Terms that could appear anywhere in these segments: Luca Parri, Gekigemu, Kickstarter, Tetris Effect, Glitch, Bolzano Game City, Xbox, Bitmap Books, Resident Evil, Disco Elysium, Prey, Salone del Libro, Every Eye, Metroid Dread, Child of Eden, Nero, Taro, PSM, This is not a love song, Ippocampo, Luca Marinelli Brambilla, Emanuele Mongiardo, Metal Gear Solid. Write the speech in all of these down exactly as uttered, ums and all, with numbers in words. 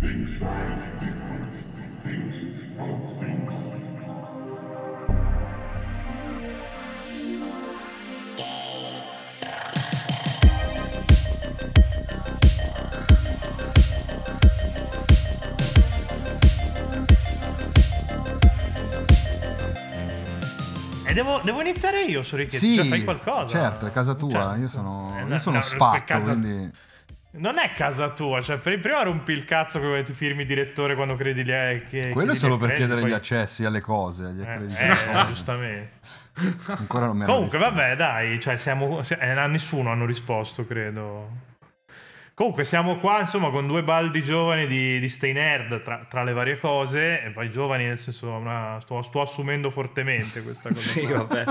Things are different. Things are things. Devo, devo iniziare io, Suri, che sì, fai qualcosa. Certo, è casa tua, certo. Io sono, io no, sono no, spatto, casa... quindi... Non è casa tua, cioè per il primo rompi il cazzo che ti firmi direttore quando credi lì che... Quello è solo per credi, chiedere poi... gli accessi alle cose, agli accrediti eh, alle eh, cose. Giustamente. Ancora non mi hanno Comunque risposto. Vabbè dai, cioè siamo... Eh, a nessuno hanno risposto, credo. Comunque siamo qua insomma con due baldi giovani di, di Stay Nerd tra, tra le varie cose, e poi giovani nel senso una, sto, sto assumendo fortemente questa cosa. Sì vabbè,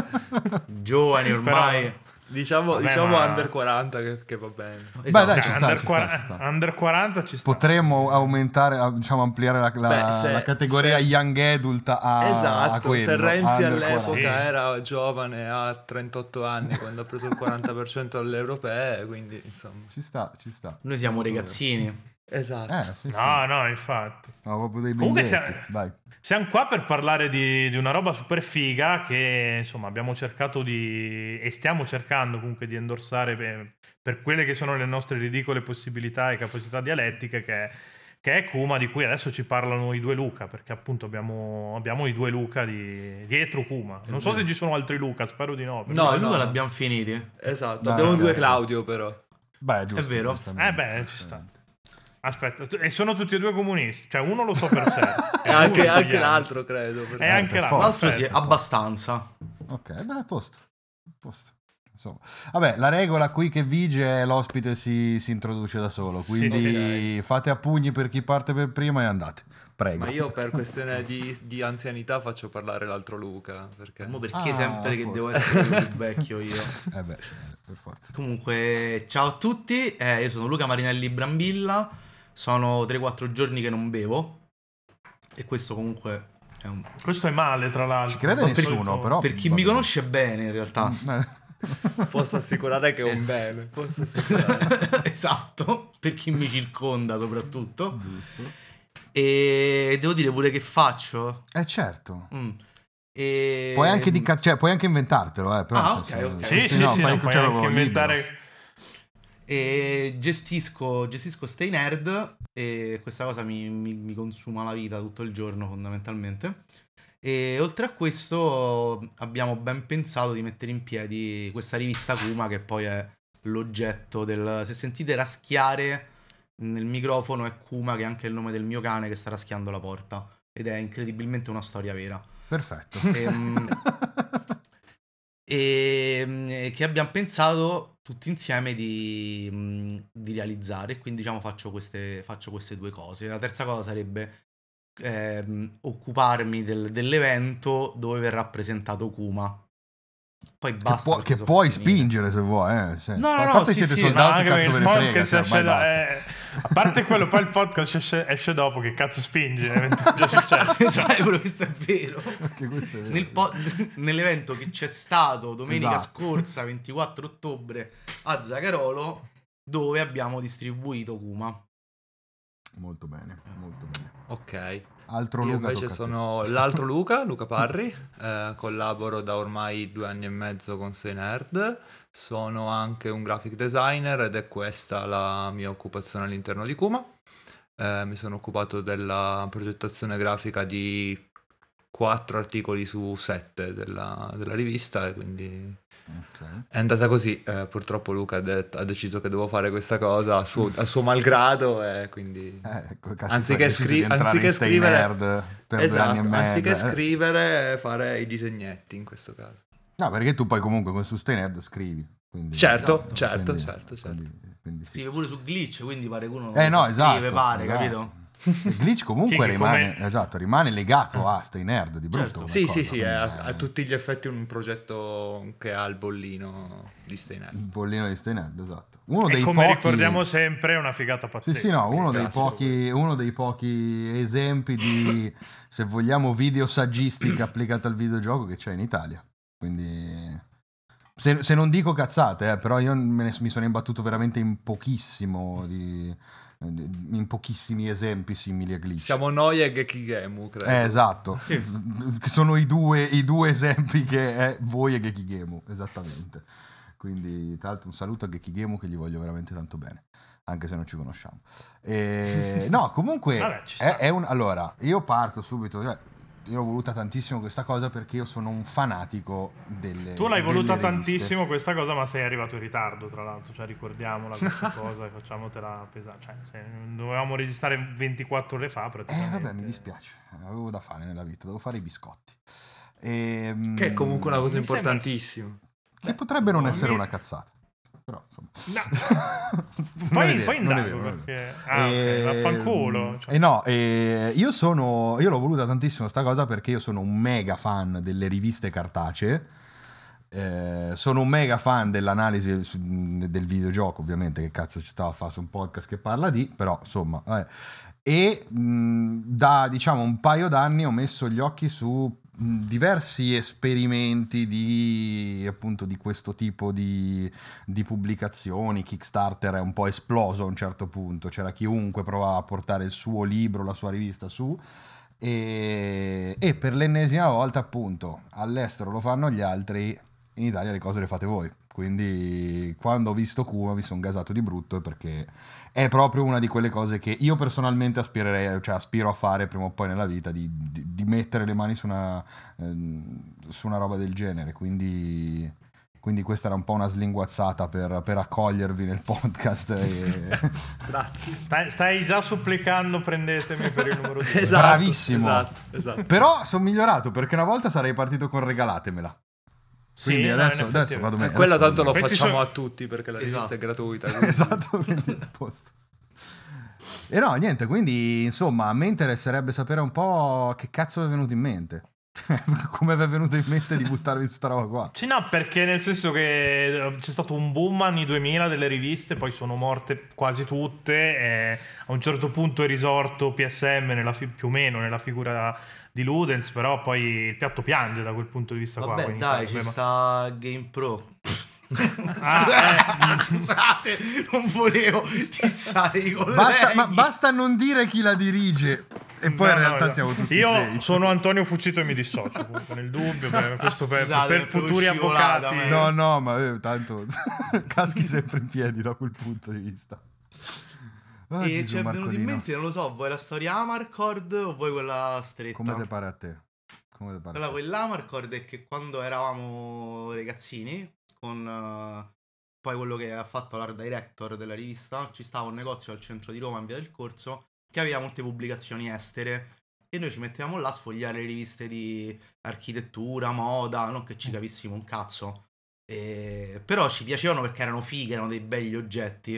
giovani ormai, però, diciamo, vabbè, diciamo ma... under quaranta che, che va bene. Esatto. Beh dai, ci sta, under, ci sta, ci sta. Under quaranta ci sta. Potremmo aumentare, diciamo ampliare la, la, Beh, se, la categoria se... young adult a, esatto, a quello. Se Renzi all'epoca sì. era giovane a trentotto anni quando ha preso il quaranta per cento alle europee, quindi insomma. Ci sta, ci sta. Noi siamo ragazzini. Esatto. Eh, sì, no, sì. no, infatti. No, proprio dei Comunque siamo, Vai. siamo qua per parlare di, di una roba super figa che insomma abbiamo cercato di e stiamo cercando comunque di endorsare per, per quelle che sono le nostre ridicole possibilità e capacità dialettiche, che, che è Kuma, di cui adesso ci parlano i due Luca, perché appunto abbiamo, abbiamo i due Luca di, dietro Kuma. Non so se ci sono altri Luca, spero di no. No, i Luca no. l'abbiamo finiti. Esatto, beh, abbiamo beh, due Claudio però. Beh, giusto, è vero. Eh beh, ci sta. Aspetta, e sono tutti e due comunisti, cioè uno lo so per sé, e anche, anche l'altro credo. E eh, anche l'altro, l'altro sì, abbastanza. Ok, beh, a posto, a posto. Insomma, vabbè, la regola qui che vige è l'ospite si, si introduce da solo, quindi sì, okay, fate a pugni per chi parte per prima e andate. Prego. Ma io per questione di, di anzianità faccio parlare l'altro Luca, perché mo perché ah, sempre che devo essere più vecchio io. Eh beh, per forza. Comunque, ciao a tutti, eh, io sono Luca Marinelli Brambilla, sono tre quattro giorni che non bevo e questo comunque è un... Questo è male, tra l'altro. Ci crede per nessuno, solito, però per chi mi bene. conosce bene in realtà. Eh. Posso assicurare che è un bene, posso assicurare. Esatto, per chi mi circonda soprattutto. Giusto. E devo dire pure che faccio. Eh certo. Mm. E... Puoi anche di ca- cioè, puoi anche inventartelo, eh, però. Ah, ok, ok. Sì, sì, sì, no, sì, fai no, puoi anche inventare libero. E gestisco, gestisco Stay Nerd, e questa cosa mi, mi, mi consuma la vita tutto il giorno fondamentalmente. E oltre a questo abbiamo ben pensato di mettere in piedi questa rivista Kuma, che poi è l'oggetto del... Se sentite raschiare nel microfono è Kuma, che è anche il nome del mio cane che sta raschiando la porta, ed è incredibilmente una storia vera. Perfetto. E, e che abbiamo pensato tutti insieme di, di realizzare, quindi diciamo faccio queste, faccio queste due cose. La terza cosa sarebbe ehm, occuparmi del, dell'evento dove verrà presentato Kuma. Poi basta. Che, può, che so puoi finire. spingere se vuoi, eh. Cioè, no, no, a parte no, siete sì, soldati, no, cazzo ve ne frega, cioè, ormai basta. Eh, a parte quello, poi il podcast esce, esce dopo, che cazzo spinge? L'evento già successo. Cioè, però questo è vero. Questo è vero. Nel po- nell'evento che c'è stato domenica esatto. scorsa, ventiquattro ottobre, a Zagarolo, dove abbiamo distribuito Kuma. Molto bene, molto bene. Ok. Altro Io Luca invece sono l'altro Luca, Luca Parri, eh, collaboro da ormai due anni e mezzo con Stay Nerd, sono anche un graphic designer ed è questa la mia occupazione all'interno di Kuma. Eh, mi sono occupato della progettazione grafica di quattro articoli su sette della, della rivista e quindi... Okay. È andata così, eh, purtroppo Luca ha, detto, ha deciso che devo fare questa cosa a suo, a suo malgrado e quindi eh, ecco, cazzo, anziché, scri- anziché scrivere per esatto, due anni e mezzo, anziché scrivere fare i disegnetti in questo caso. No, perché tu poi comunque su Stay Nerd scrivi. Quindi, certo, no, certo, quindi, certo, certo. Quindi, quindi sì. Scrive pure su Glitch, quindi pare che uno eh, no, esatto, scrive, pare, esatto. capito? Il Glitch comunque sì, rimane, come... esatto, rimane legato a Stay Nerd di brutto. Certo. Sì, cosa, sì, sì, è a, a tutti gli effetti un progetto che ha il bollino di Stay Nerd. Il bollino di Stay Nerd, esatto. Uno e dei come pochi... ricordiamo sempre è una figata pazzesca. Sì, sì, no, uno dei, pochi, uno dei pochi esempi di, se vogliamo, video saggistica applicata al videogioco che c'è in Italia. Quindi... Se, se non dico cazzate, eh, però io me ne, mi sono imbattuto veramente in pochissimo di... in pochissimi esempi simili a Glitch. Siamo noi e Gekigemu, credo. Eh, esatto, sì. Sono i due, i due esempi che è voi e Gekigemu, esattamente. Quindi tra l'altro un saluto a Gekigemu che gli voglio veramente tanto bene, anche se non ci conosciamo. E... no, comunque Vabbè, è, è un... allora, io parto subito, cioè, io l'ho voluta tantissimo questa cosa perché io sono un fanatico delle Tu l'hai delle voluta riviste. Tantissimo questa cosa, ma sei arrivato in ritardo, tra l'altro, cioè ricordiamola questa cosa e facciamotela pesare, cioè, se dovevamo registrare ventiquattro ore fa praticamente. Eh vabbè, mi dispiace, avevo da fare nella vita, devo fare i biscotti. E, che è comunque una cosa importantissima. Sembra... che Beh, potrebbe non essere una cazzata. Però insomma. No. poi, vero, poi indago perché ah, e... okay, vaffanculo. Cioè. E no, e io sono io l'ho voluta tantissimo sta cosa perché io sono un mega fan delle riviste cartacee. Eh, sono un mega fan dell'analisi su, del videogioco, ovviamente, che cazzo ci stava a fare su un podcast che parla di, però insomma, eh. E mh, da diciamo un paio d'anni ho messo gli occhi su diversi esperimenti di appunto di questo tipo di, di pubblicazioni. Kickstarter è un po' esploso a un certo punto, c'era chiunque provava a portare il suo libro, la sua rivista su, e, e per l'ennesima volta appunto all'estero lo fanno gli altri, in Italia le cose le fate voi. Quindi quando ho visto Kuma mi sono gasato di brutto perché è proprio una di quelle cose che io personalmente aspirerei, cioè aspiro a fare prima o poi nella vita, di, di, di mettere le mani su una, eh, su una roba del genere. Quindi, quindi questa era un po' una slinguazzata per, per accogliervi nel podcast. E... grazie. Stai, stai già supplicando, prendetemi per il numero due. Esatto, bravissimo. Esatto, esatto. Però sono migliorato perché una volta sarei partito con regalatemela. Quindi sì, adesso, no, adesso vado meglio. Quella tanto lo facciamo sono... a tutti perché la rivista esatto. è gratuita. Quindi... esatto, quindi a posto. E no, niente, quindi insomma a me interesserebbe sapere un po' che cazzo vi è venuto in mente. Come vi è venuto in mente di buttarvi su sta roba qua? Sì, no, perché nel senso che c'è stato un boom anni duemila delle riviste, poi sono morte quasi tutte. E a un certo punto è risorto P S M nella fi- più o meno nella figura... di Ludens, però poi il piatto piange da quel punto di vista. Vabbè, qua. Vabbè dai, ci sta Game Pro. Ah, scusate, eh. non volevo tizzare i colleghi. Basta, ma basta non dire chi la dirige e poi no, in realtà no, no. siamo tutti io sei. Sono Antonio Fuccito e mi dissocio appunto, nel dubbio per, questo per, esatto, per futuri avvocati. Ma... no no ma eh, tanto caschi sempre in piedi da quel punto di vista. Oh, e ci è venuto in mente, non lo so, vuoi la storia Amarcord o vuoi quella stretta? Come ti pare a te? Come te pare allora, quell'Amarcord è che quando eravamo ragazzini, con uh, poi quello che ha fatto l'art director della rivista, ci stava un negozio al centro di Roma in via del Corso che aveva molte pubblicazioni estere e noi ci mettevamo là a sfogliare le riviste di architettura, moda, non che ci capissimo un cazzo, e... però ci piacevano perché erano fighe, erano dei belli oggetti.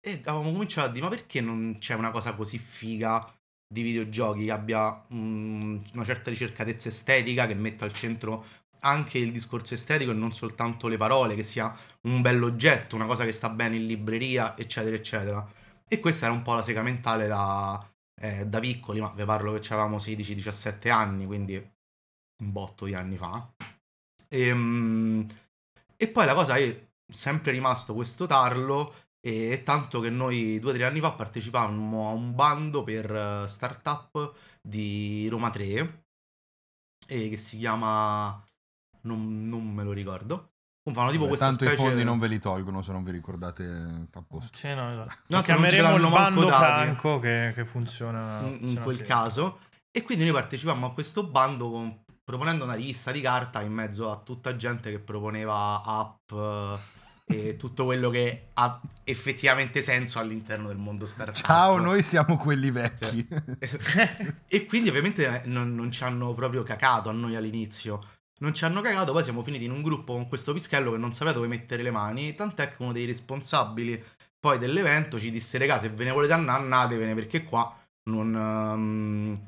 E avevamo cominciato a dire, ma perché non c'è una cosa così figa di videogiochi che abbia um, una certa ricercatezza estetica, che metta al centro anche il discorso estetico e non soltanto le parole, che sia un bell'oggetto, una cosa che sta bene in libreria, eccetera, eccetera. E questa era un po' la sega mentale da, eh, da piccoli, ma vi parlo che avevamo sedici diciassette anni, quindi un botto di anni fa. E, um, e poi la cosa è sempre rimasto questo tarlo. E tanto che noi due o tre anni fa partecipavamo a un bando per startup di Roma tre e che si chiama... non, non me lo ricordo. Un fanno tipo Beh, questa tanto specie... i fondi non ve li tolgono se non vi ricordate apposta. Sì, no, no. No, chiameremo il bando franco che, che funziona in, in quel caso. E quindi noi partecipavamo a questo bando con, proponendo una rivista di carta in mezzo a tutta gente che proponeva app... e tutto quello che ha effettivamente senso all'interno del mondo startup. Ciao, noi siamo quelli vecchi. Cioè, e quindi ovviamente non, non ci hanno proprio cacato a noi all'inizio. Non ci hanno cacato, poi siamo finiti in un gruppo con questo pischello che non sapeva dove mettere le mani, tant'è che uno dei responsabili poi dell'evento ci disse, regà, se ve ne volete andare, andatevene, perché qua non, um,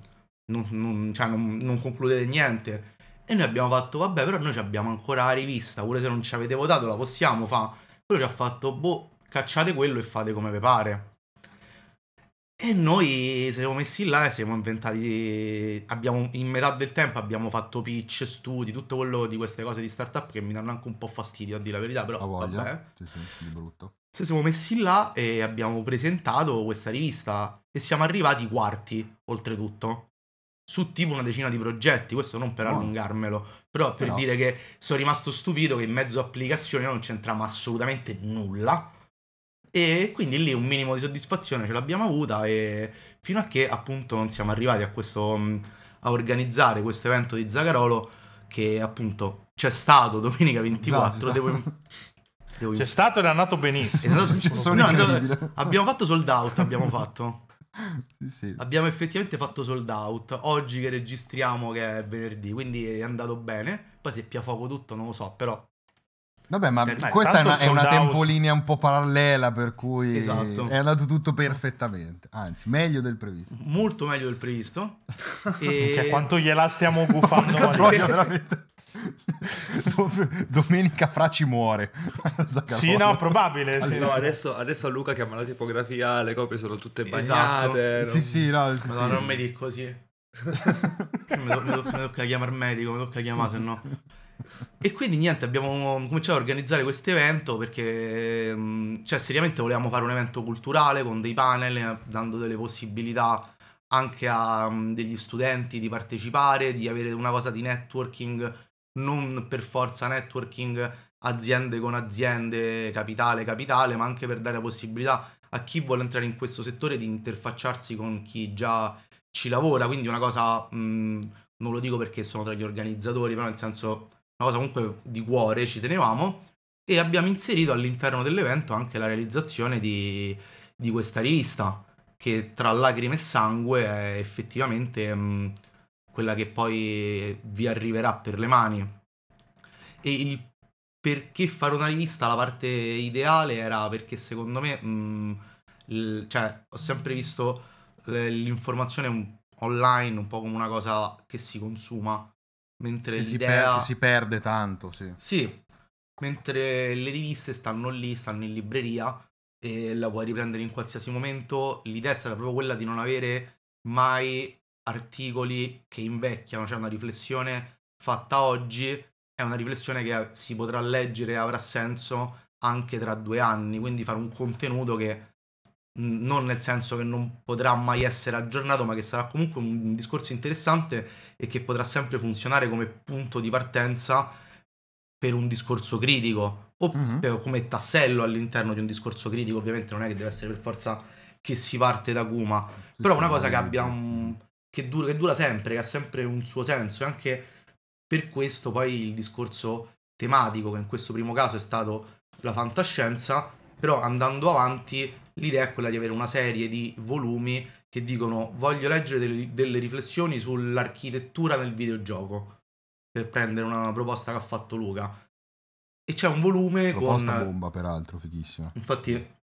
non, non, cioè, non, non concludete niente. E noi abbiamo fatto, vabbè, però noi abbiamo ancora la rivista, pure se non ci avete votato la possiamo fa. Però ci ha fatto, boh, cacciate quello e fate come vi pare. E noi siamo messi là e siamo inventati, abbiamo, in metà del tempo abbiamo fatto pitch, studi, tutto quello di queste cose di startup che mi danno anche un po' fastidio a dire la verità, però vabbè. Sì, sì, di brutto. ci siamo messi là e abbiamo presentato questa rivista e siamo arrivati quarti, oltretutto, su tipo una decina di progetti. Questo non per no. allungarmelo, però per però. dire che sono rimasto stupito che in mezzo a applicazioni non c'entrava assolutamente nulla. E quindi lì un minimo di soddisfazione ce l'abbiamo avuta, e fino a che appunto non siamo arrivati a questo, a organizzare questo evento di Zagarolo, che appunto c'è stato domenica ventiquattro. No, devo, devo... C'è stato ed è andato benissimo. È andato... No, andato... Abbiamo fatto sold out, abbiamo fatto. Sì, sì. Abbiamo effettivamente fatto sold out. Oggi che registriamo, che è venerdì, quindi è andato bene. Poi se pia fuoco tutto non lo so, però. Vabbè, ma Beh, questa è una, è una tempolinea un po' parallela, per cui esatto. è andato tutto perfettamente, anzi meglio del previsto, molto meglio del previsto. E... cioè, quanto gliela stiamo gufando. Troia, veramente. Domenica Fra ci muore. Sì, no, probabile. Allora, sì. No, adesso, adesso a Luca che ha malato di tipografia le copie sono tutte bagnate. Esatto. Non... Sì, sì, no, sì, Madonna, sì. Non mi dico così. mi, to- mi, to- mi tocca chiamare il medico, mi tocca chiamare, se no. E quindi niente, abbiamo cominciato a organizzare questo evento perché cioè seriamente volevamo fare un evento culturale con dei panel, dando delle possibilità anche a degli studenti di partecipare, di avere una cosa di networking, non per forza networking aziende con aziende, capitale capitale, ma anche per dare la possibilità a chi vuole entrare in questo settore di interfacciarsi con chi già ci lavora. Quindi una cosa, mh, non lo dico perché sono tra gli organizzatori, però nel senso una cosa comunque di cuore, ci tenevamo, e abbiamo inserito all'interno dell'evento anche la realizzazione di, di questa rivista, che tra lacrime e sangue è effettivamente mh, quella che poi vi arriverà per le mani. E il perché fare una rivista, la parte ideale era perché secondo me mh, il, cioè ho sempre visto l'informazione un online un po' come una cosa che si consuma, mentre che l'idea... si, per, si perde tanto, sì. Sì, mentre le riviste stanno lì, stanno in libreria e la puoi riprendere in qualsiasi momento. L'idea è stata proprio quella di non avere mai articoli che invecchiano, cioè una riflessione fatta oggi è una riflessione che si potrà leggere e avrà senso anche tra due anni, quindi fare un contenuto che non nel senso che non potrà mai essere aggiornato, ma che sarà comunque un discorso interessante e che potrà sempre funzionare come punto di partenza per un discorso critico o mm-hmm. per, come tassello all'interno di un discorso critico. Ovviamente non è che deve essere per forza che si parte da Kuma, sì, però una cosa che abbia un, che, dura, che dura sempre, che ha sempre un suo senso. E anche per questo poi il discorso tematico, che in questo primo caso è stato la fantascienza, però andando avanti l'idea è quella di avere una serie di volumi che dicono voglio leggere delle, delle riflessioni sull'architettura del videogioco, per prendere una proposta che ha fatto Luca. E c'è un volume proposta con... Proposta bomba, peraltro, fighissima. Infatti,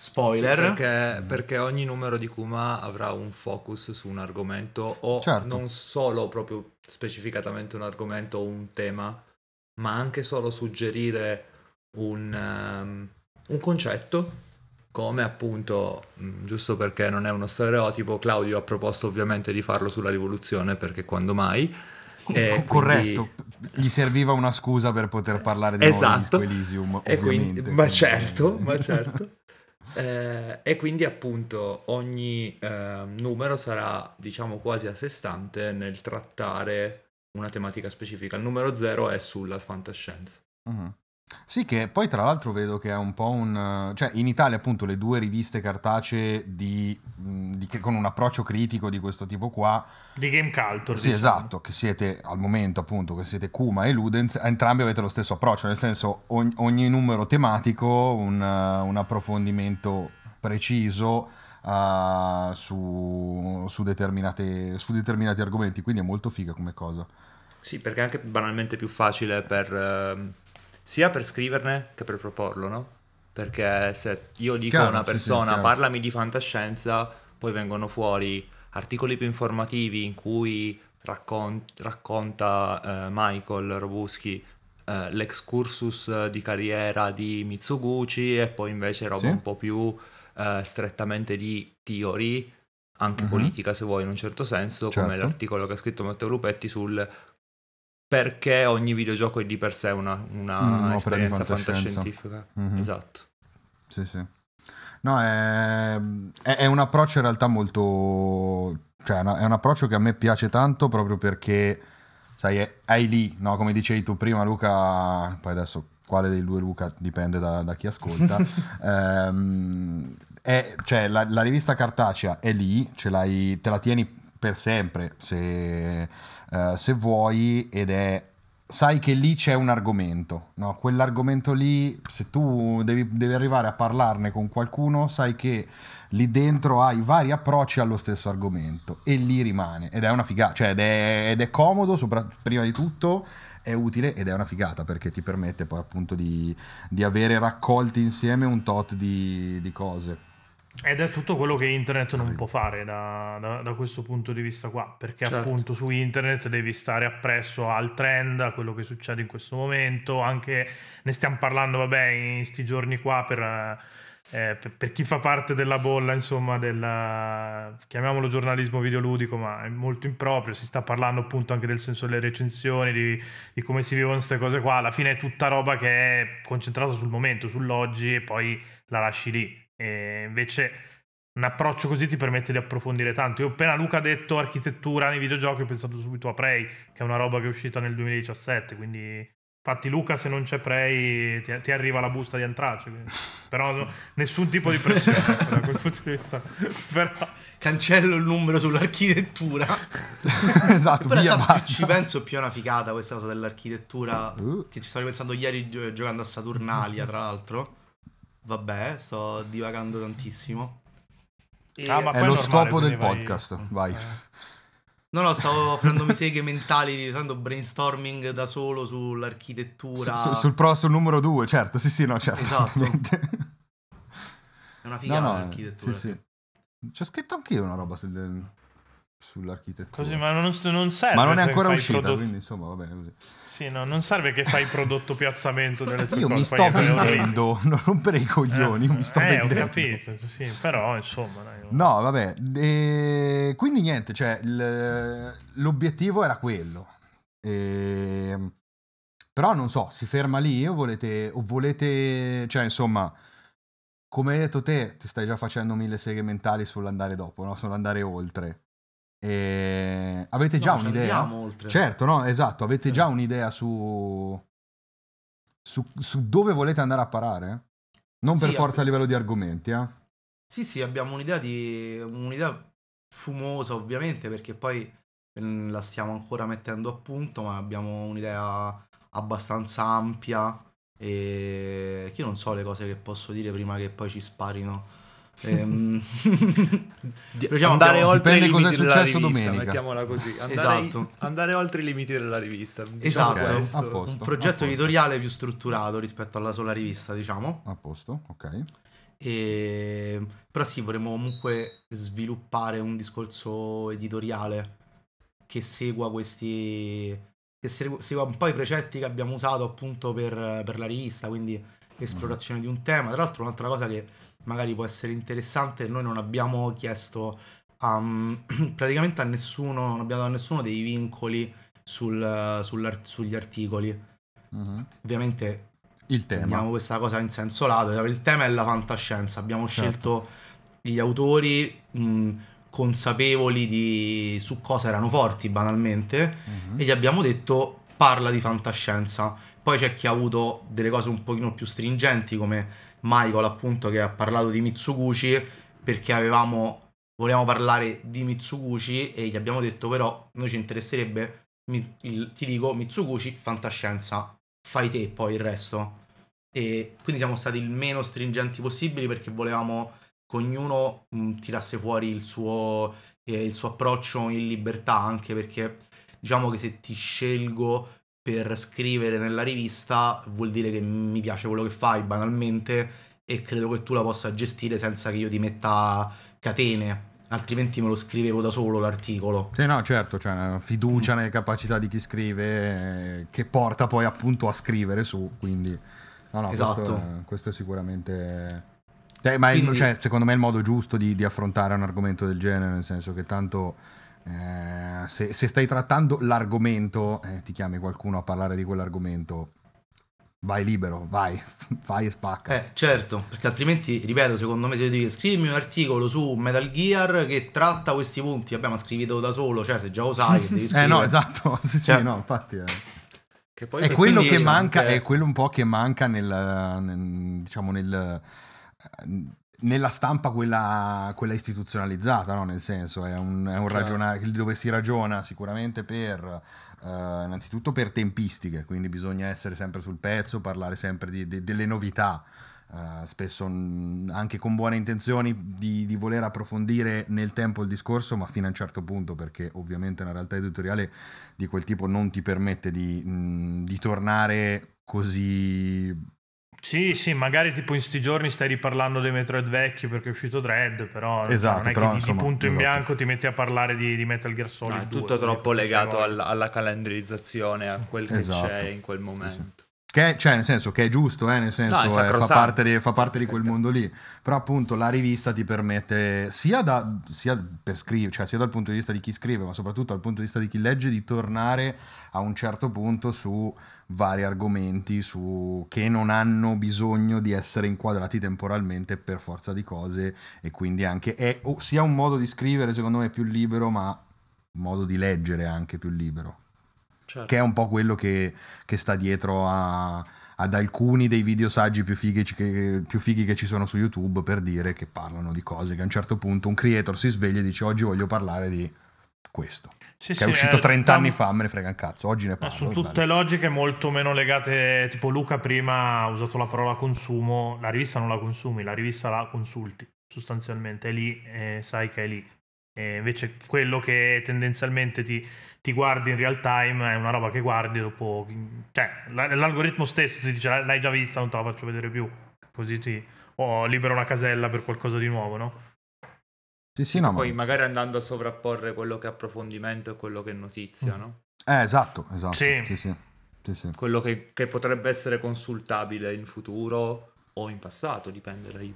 spoiler. Sì, perché, perché ogni numero di Kuma avrà un focus su un argomento, o certo. non solo proprio specificatamente un argomento o un tema, ma anche solo suggerire un, um, un concetto. Come appunto, giusto perché non è uno stereotipo, Claudio ha proposto ovviamente di farlo sulla rivoluzione, perché quando mai? E corretto, quindi... gli serviva una scusa per poter parlare di esatto. nuovo di Disco Elysium, ovviamente. E quindi, ma certo, ma certo. eh, e quindi appunto ogni eh, numero sarà diciamo quasi a sé stante nel trattare una tematica specifica. Il numero zero è sulla fantascienza. Uh-huh. Sì, che poi tra l'altro vedo che è un po' un... cioè in Italia appunto le due riviste cartacee di, di, con un approccio critico di questo tipo qua, di Game Culture. Sì, diciamo. Esatto, che siete al momento appunto, che siete Kuma e Ludens, entrambi avete lo stesso approccio, nel senso ogni, ogni numero tematico, un, un approfondimento preciso uh, su, su, determinate, su determinati argomenti, quindi è molto figa come cosa. Sì, perché è anche banalmente più facile per... Uh... sia per scriverne che per proporlo, no? Perché se io dico chiaro, a una persona sì, sì, parlami di fantascienza, poi vengono fuori articoli più informativi in cui raccon- racconta eh, Michael Robuschi eh, l'excursus di carriera di Mizuguchi, e poi invece roba sì? un po' più eh, strettamente di theory, anche uh-huh. politica se vuoi in un certo senso, certo. come l'articolo che ha scritto Matteo Lupetti sul... perché ogni videogioco è di per sé una, una mm, esperienza fantascientifica. Mm-hmm. Esatto. sì, sì. No, è, è un approccio in realtà molto, cioè è un approccio che a me piace tanto, proprio perché sai, è, hai lì, no? Come dicevi tu prima, Luca, poi adesso quale dei due Luca dipende da, da chi ascolta. ehm, è, cioè la, la rivista cartacea è lì, ce l'hai, te la tieni per sempre se, eh, se vuoi, ed è, sai che lì c'è un argomento, no? Quell'argomento lì, se tu devi, devi arrivare a parlarne con qualcuno, sai che lì dentro hai vari approcci allo stesso argomento, e lì rimane, ed è una figata, cioè ed è, ed è comodo, sopra, prima di tutto è utile, ed è una figata perché ti permette poi appunto di, di avere raccolti insieme un tot di, di cose. Ed è tutto quello che internet non può fare da, da, da questo punto di vista qua, perché certo, appunto su internet devi stare appresso al trend, a quello che succede in questo momento. Anche ne stiamo parlando, vabbè, in sti giorni qua per, eh, per, per chi fa parte della bolla, insomma, del chiamiamolo giornalismo videoludico, ma è molto improprio. Si sta parlando appunto anche del senso delle recensioni, di, di come si vivono queste cose qua. Alla fine è tutta roba che è concentrata sul momento, sull'oggi, e poi la lasci lì. E invece un approccio così ti permette di approfondire tanto. Io appena Luca ha detto architettura nei videogiochi ho pensato subito a Prey, che è una roba che è uscita nel duemiladiciassette, quindi infatti Luca, se non c'è Prey ti, ti arriva la busta di antrace, quindi... però no, nessun tipo di pressione da quel punto di vista. Però... cancello il numero sull'architettura. Esatto, via, basta. Ci penso, più è una figata questa cosa dell'architettura, uh. che ci stavo pensando ieri gio- giocando a Saturnalia, tra l'altro. Vabbè, sto divagando tantissimo. E ah, ma è lo normale, scopo del vai... podcast. Vai. No, no, stavo prendendomi seghe mentali, facendo brainstorming da solo sull'architettura. Su, su, sul pro, sul numero due, certo. Sì, sì, no, certo. Esatto. È una figata, no, no, l'architettura. Sì, sì. C'ho scritto anch'io una roba sul, sull'architettura. Così, ma non, non serve. Ma non è ancora uscita, prodotto... quindi insomma, va bene così. Sì, no, non serve che fai prodotto piazzamento delle tue io cose. Mi sto vendendo, non rompere i coglioni, eh, io mi sto eh, vendendo. Eh, ho capito, sì, però insomma. Dai, no, vabbè, e quindi niente, cioè l'obiettivo era quello. E... però non so, si ferma lì o volete, o volete, cioè insomma, come hai detto te, ti stai già facendo mille seghe mentali sull'andare dopo, no? Sull'andare oltre. E... avete già no, un'idea? Oltre. Certo, no, esatto, avete già un'idea su... su su dove volete andare a parare? Non per sì, forza ab... a livello di argomenti, eh? Sì, sì, abbiamo un'idea di un'idea fumosa, ovviamente, perché poi la stiamo ancora mettendo a punto, ma abbiamo un'idea abbastanza ampia, e che io non so le cose che posso dire prima che poi ci sparino. Diciamo, andare oltre i limiti della successo rivista, domenica. Mettiamola così, andare, esatto, andare oltre i limiti della rivista, diciamo, esatto, a posto, un progetto editoriale più strutturato rispetto alla sola rivista, diciamo. A posto, ok. E... però sì, vorremmo comunque sviluppare un discorso editoriale che segua questi, che segua un po' i precetti che abbiamo usato appunto per, per la rivista, quindi esplorazione mm. di un tema. Tra l'altro un'altra cosa che magari può essere interessante, noi non abbiamo chiesto um, praticamente a nessuno, non abbiamo dato a nessuno dei vincoli sul, sul, sugli articoli. Uh-huh. Ovviamente il tema, abbiamo questa cosa in senso lato, il tema è la fantascienza, abbiamo certo. scelto gli autori mh, consapevoli di su cosa erano forti banalmente, uh-huh, e gli abbiamo detto parla di fantascienza. Poi c'è chi ha avuto delle cose un pochino più stringenti come Michael, appunto, che ha parlato di Mizuguchi, perché avevamo volevamo parlare di Mizuguchi e gli abbiamo detto però noi ci interesserebbe mi, il, ti dico Mizuguchi fantascienza, fai te poi il resto. E quindi siamo stati il meno stringenti possibili perché volevamo che ognuno mh, tirasse fuori il suo eh, il suo approccio in libertà, anche perché diciamo che se ti scelgo per scrivere nella rivista vuol dire che mi piace quello che fai banalmente e credo che tu la possa gestire senza che io ti metta catene, altrimenti me lo scrivevo da solo l'articolo. Sì, no, certo, c'è cioè una fiducia nelle capacità di chi scrive eh, che porta poi appunto a scrivere su, quindi no, no, esatto, questo, eh, questo è sicuramente cioè, ma quindi... è, cioè, secondo me è il modo giusto di, di affrontare un argomento del genere, nel senso che tanto Eh, se, se stai trattando l'argomento, eh, ti chiami qualcuno a parlare di quell'argomento, vai libero, vai, fai e spacca. Eh, certo, perché altrimenti, ripeto, secondo me se devi scrivermi un articolo su Metal Gear che tratta questi punti, vabbè, ma scrivitelo da solo, cioè se già lo sai, devi scrivere. Eh no, esatto, sì, cioè, sì, no, infatti. Eh. Che poi è quello che manca, è quello un po' che manca nel, nel diciamo nel nella stampa quella, quella istituzionalizzata, no? Nel senso è un, è un ragionare dove si ragiona sicuramente per uh, innanzitutto per tempistiche, quindi bisogna essere sempre sul pezzo, parlare sempre di, de, delle novità, uh, spesso n- anche con buone intenzioni di, di voler approfondire nel tempo il discorso, ma fino a un certo punto, perché ovviamente una realtà editoriale di quel tipo non ti permette di, mh, di tornare così. Sì, sì, magari tipo in sti giorni stai riparlando dei Metroid vecchi perché è uscito Dread, però esatto, non è però, che insomma, di punto in esatto. bianco ti metti a parlare di, di Metal Gear Solid no, è due, tutto troppo legato alla, alla calendarizzazione, a quel che esatto. c'è in quel momento. Sì, sì. Che cioè nel senso che è giusto, eh, nel senso no, eh, fa, parte di, fa parte di quel mondo lì, però appunto la rivista ti permette sia, da, sia per scrivere, cioè sia dal punto di vista di chi scrive, ma soprattutto dal punto di vista di chi legge, di tornare a un certo punto su vari argomenti su che non hanno bisogno di essere inquadrati temporalmente per forza di cose, e quindi anche è oh, sia un modo di scrivere secondo me più libero, ma un modo di leggere anche più libero. Certo. Che è un po' quello che, che sta dietro a, ad alcuni dei videosaggi più fighi, che, più fighi che ci sono su YouTube, per dire, che parlano di cose che a un certo punto un creator si sveglia e dice oggi voglio parlare di questo, sì, che sì, è uscito trenta anni tam... fa, me ne frega un cazzo, oggi ne parlo. Sono tutte logiche molto meno legate, tipo Luca prima ha usato la parola consumo, la rivista non la consumi, la rivista la consulti, sostanzialmente è lì, eh, sai che è lì. E invece quello che tendenzialmente ti, ti guardi in real time è una roba che guardi dopo, cioè l'algoritmo stesso ti dice l'hai già vista, non te la faccio vedere più, così ti oh, libero una casella per qualcosa di nuovo, no? Sì, sì, no, poi ma... magari andando a sovrapporre quello che è approfondimento e quello che è notizia, mm. no? Eh, esatto, esatto. Sì. Sì, sì. Sì, sì. Quello che, che potrebbe essere consultabile in futuro o in passato, dipende dai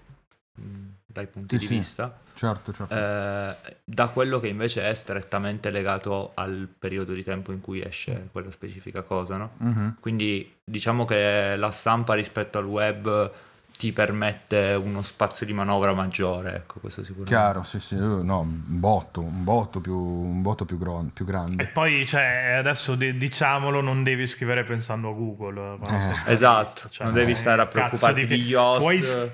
dai punti sì, di sì. vista, certo, certo. Eh, da quello che invece è strettamente legato al periodo di tempo in cui esce quella specifica cosa, no? Mm-hmm. Quindi diciamo che la stampa rispetto al web ti permette uno spazio di manovra maggiore, ecco, questo sicuramente. Chiaro, sì, sì, no, un botto, un botto più, un botto più, gro- più grande. E poi, cioè, adesso de- diciamolo, non devi scrivere pensando a Google. Eh. Esatto, cioè, non devi stare a preoccuparti di degli host. Puoi...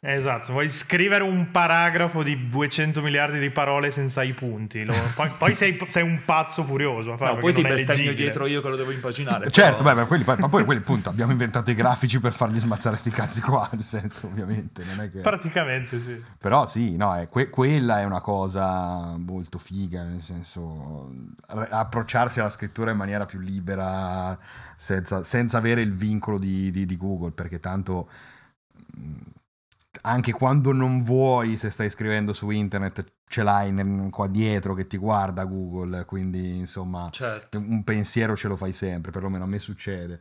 Esatto, vuoi scrivere un paragrafo di duecento miliardi di parole senza i punti, lo, poi, poi sei, sei un pazzo furioso a fare, no, poi ti bestemmio dietro io che lo devo impaginare. Certo, beh, ma, quelli, ma poi quelli punto abbiamo inventato i grafici per fargli smazzare sti cazzi qua, nel senso ovviamente non è che... Praticamente sì. Però sì, no, è, que- quella è una cosa molto figa, nel senso re- approcciarsi alla scrittura in maniera più libera senza, senza avere il vincolo di, di, di Google, perché tanto... Mh, anche quando non vuoi, se stai scrivendo su internet, ce l'hai qua dietro che ti guarda Google, quindi insomma certo. un pensiero ce lo fai sempre, perlomeno a me succede,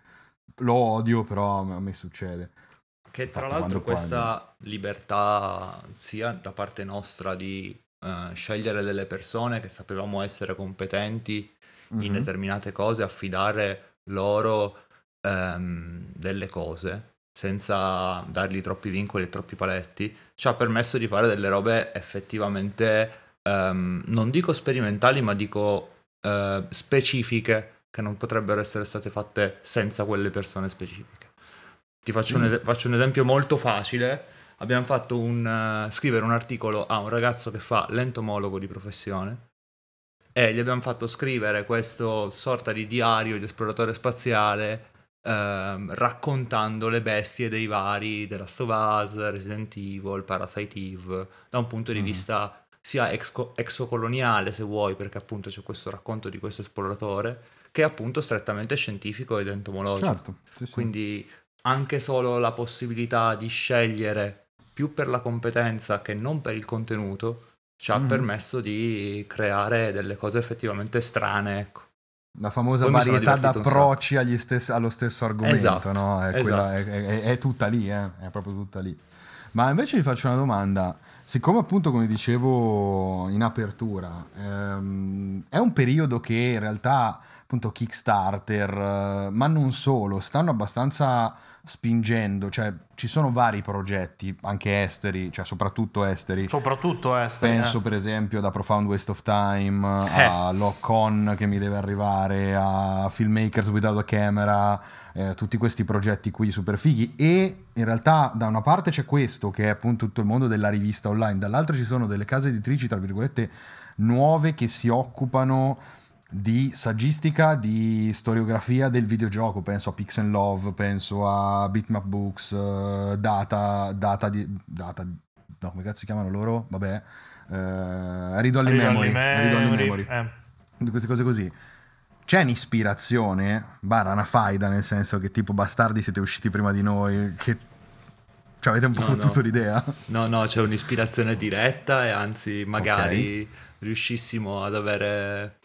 lo odio però a me succede. Che infatti, tra l'altro questa quando... libertà sia da parte nostra di uh, scegliere delle persone che sapevamo essere competenti mm-hmm. in determinate cose, affidare loro um, delle cose senza dargli troppi vincoli e troppi paletti, ci ha permesso di fare delle robe effettivamente, um, non dico sperimentali, ma dico uh, specifiche, che non potrebbero essere state fatte senza quelle persone specifiche. Ti faccio un, es- faccio un esempio molto facile. Abbiamo fatto un uh, scrivere un articolo a un ragazzo che fa l'entomologo di professione, e gli abbiamo fatto scrivere questo sorta di diario di esploratore spaziale, Ehm, raccontando le bestie dei vari The Last of Us, Resident Evil, Parasite Eve, da un punto di mm. vista sia exco- exocoloniale se vuoi, perché appunto c'è questo racconto di questo esploratore che è appunto strettamente scientifico ed entomologico, certo, sì, sì. Quindi anche solo la possibilità di scegliere più per la competenza che non per il contenuto ci ha mm. permesso di creare delle cose effettivamente strane, ecco. La famosa poi varietà d'approcci agli stess- allo stesso argomento, esatto, no? È, esatto. quella, è, è, è tutta lì, eh? È proprio tutta lì. Ma invece vi faccio una domanda, siccome appunto come dicevo in apertura, ehm, è un periodo che in realtà appunto Kickstarter, ma non solo, stanno abbastanza spingendo, cioè ci sono vari progetti anche esteri, cioè soprattutto esteri soprattutto esteri penso eh. per esempio da Profound Waste of Time eh. a Lock On che mi deve arrivare, a Filmmakers Without a Camera, eh, tutti questi progetti qui super fighi. E in realtà da una parte c'è questo che è appunto tutto il mondo della rivista online, dall'altra ci sono delle case editrici tra virgolette nuove che si occupano di saggistica, di storiografia del videogioco, penso a Pix and Love, penso a Bitmap Books, uh, Data, Data, di, Data, no, come cazzo si chiamano loro? Vabbè, uh, Riddle in Memory, Riddle in Memory, eh. di queste cose così. C'è un'ispirazione, barra una faida, nel senso che tipo bastardi siete usciti prima di noi, che cioè, avete un po' no, fottuto no. l'idea. No, no, c'è un'ispirazione diretta e anzi magari okay. riuscissimo ad avere...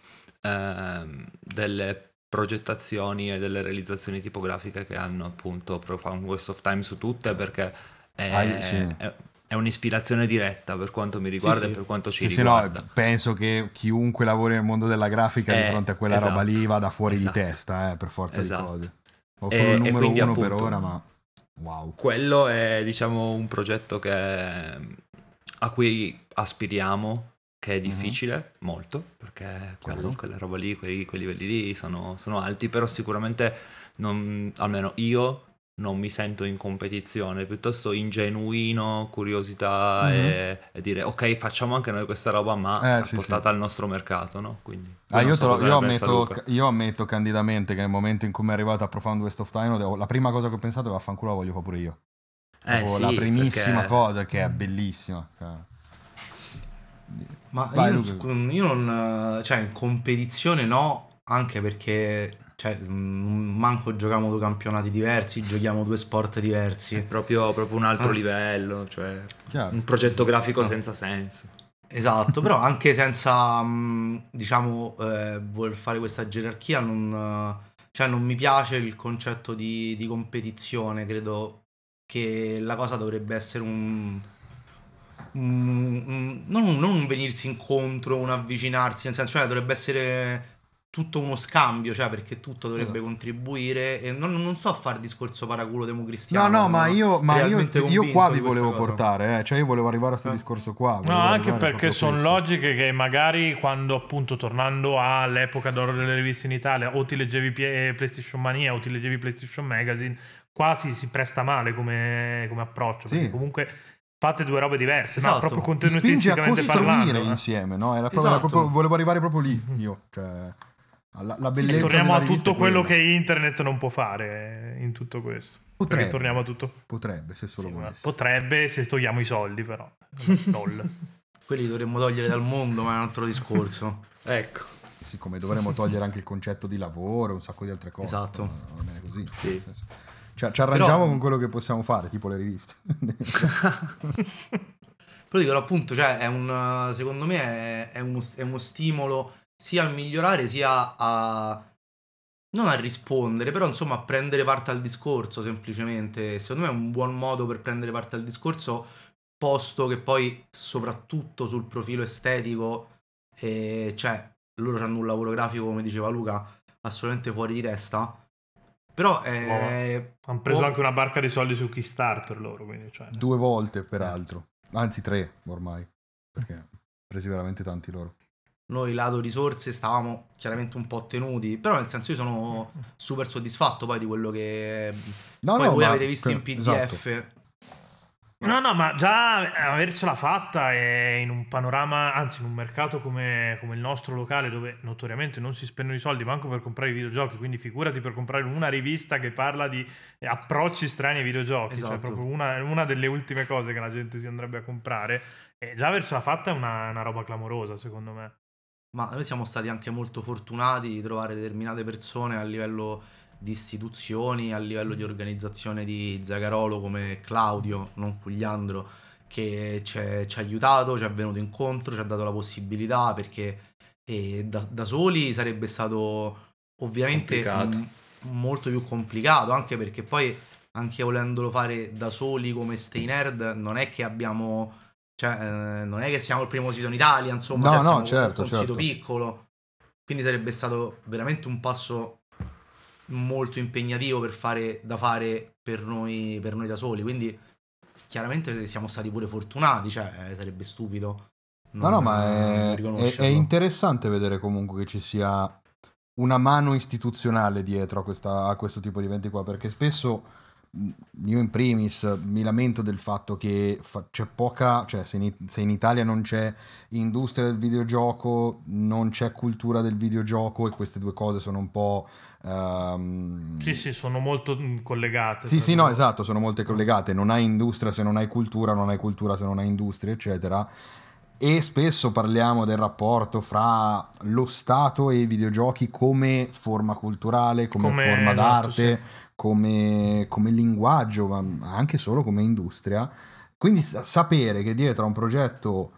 Ehm, delle progettazioni e delle realizzazioni tipografiche che hanno appunto Profound Waste of Time su tutte, perché è, ah, sì. è, è un'ispirazione diretta per quanto mi riguarda sì, sì. e per quanto ci sì, riguarda sì, no, penso che chiunque lavori nel mondo della grafica eh, di fronte a quella esatto, roba lì vada fuori esatto, di testa eh, per forza esatto. di cose. Ho solo e, il numero quindi, uno appunto, per ora, ma wow, quello è diciamo un progetto che a cui aspiriamo, che è difficile, mm-hmm. molto, perché quello, quella roba lì, quei, quei livelli lì sono, sono alti, però sicuramente non, almeno io non mi sento in competizione, piuttosto ingenuino, curiosità mm-hmm. e, e dire ok facciamo anche noi questa roba ma eh, sì, portata sì. al nostro mercato, no? Quindi, io, ah, io, so lo, io, ammetto, io ammetto candidamente che nel momento in cui mi è arrivata a Profound Waste of Time la prima cosa che ho pensato è vaffanculo la voglio fare pure io, eh, sì, la primissima perché... cosa che è bellissima, cioè. Ma Vai, io, io non, cioè in competizione no, anche perché cioè, manco giochiamo due campionati diversi, giochiamo due sport diversi. È proprio, proprio un altro ah. livello, cioè Chiaro. un progetto grafico no. senza senso. Esatto, però anche senza diciamo eh, voler fare questa gerarchia non, cioè non mi piace il concetto di, di competizione, credo che la cosa dovrebbe essere un... Mm, non, non venirsi incontro, un avvicinarsi, nel senso, cioè, dovrebbe essere tutto uno scambio, cioè perché tutto dovrebbe esatto. contribuire. E non, non sto a fare discorso paraculo democristiano. No, no, ma io, ma io, io qua vi volevo portare, eh, cioè io volevo arrivare a questo eh. discorso qua. No, anche perché sono logiche che magari quando appunto tornando all'epoca d'oro delle riviste in Italia o ti leggevi PlayStation Mania o ti leggevi PlayStation Magazine, quasi si presta male come, come approccio, sì. perché comunque fate due robe diverse, esatto. ma proprio contenutisticamente parlando insieme, no? Era proprio, esatto. era proprio, volevo arrivare proprio lì io, cioè alla, la bellezza. Sì, torniamo a tutto quello che internet non può fare in tutto questo. Potrebbe, torniamo a tutto. Potrebbe se solo sì, volesse. Potrebbe se togliamo i soldi però. Quelli dovremmo togliere dal mondo, ma è un altro discorso. Ecco. Siccome dovremmo togliere anche il concetto di lavoro, un sacco di altre cose. Esatto. Va bene così. Sì. Cioè, ci arrangiamo però, con quello che possiamo fare, tipo le riviste. Però dico, appunto, cioè, è un, secondo me è, è, uno, è uno stimolo sia a migliorare sia a non a rispondere, però insomma a prendere parte al discorso semplicemente. Secondo me è un buon modo per prendere parte al discorso, posto che poi soprattutto sul profilo estetico, eh, cioè loro hanno un lavoro grafico, come diceva Luca, assolutamente fuori di testa. Però eh, oh, hanno preso oh, anche una barca di soldi su Kickstarter loro, quindi, cioè, due volte peraltro, anzi tre ormai, perché presi veramente tanti loro. Noi lato risorse stavamo chiaramente un po' tenuti, però nel senso io sono super soddisfatto poi di quello che no, poi no, voi ma, avete visto in P D F. Esatto. No, no, ma già avercela fatta è in un panorama, anzi in un mercato come, come il nostro locale, dove notoriamente non si spendono i soldi manco per comprare i videogiochi, quindi figurati per comprare una rivista che parla di approcci strani ai videogiochi, esatto. cioè proprio una, una delle ultime cose che la gente si andrebbe a comprare, e già avercela fatta è una, una roba clamorosa secondo me. Ma noi siamo stati anche molto fortunati di trovare determinate persone a livello... di istituzioni, a livello di organizzazione di Zagarolo, come Claudio, non Cugliandro, che ci ha aiutato, ci è venuto incontro, ci ha dato la possibilità, perché eh, da, da soli sarebbe stato ovviamente m- molto più complicato, anche perché poi anche volendolo fare da soli come Stay Nerd non è che abbiamo, cioè eh, non è che siamo il primo sito in Italia, insomma, no, cioè no, siamo certo, un certo. sito piccolo. Quindi sarebbe stato veramente un passo molto impegnativo per fare, da fare per noi, per noi da soli. Quindi chiaramente siamo stati pure fortunati, cioè eh, sarebbe stupido. No, no, ma è, è, è interessante vedere comunque che ci sia una mano istituzionale dietro a, questa, a questo tipo di eventi qua, perché spesso io in primis mi lamento del fatto che fa, c'è poca, cioè se in, se in Italia non c'è industria del videogioco, non c'è cultura del videogioco, e queste due cose sono un po'... Um... Sì, sì, sono molto collegate. Sì, sì, me. No, esatto, sono molte collegate. Non hai industria se non hai cultura, non hai cultura se non hai industria, eccetera. E spesso parliamo del rapporto fra lo Stato e i videogiochi come forma culturale, come, come forma esatto, d'arte, sì. come, come linguaggio, ma anche solo come industria. Quindi sapere che dietro a un progetto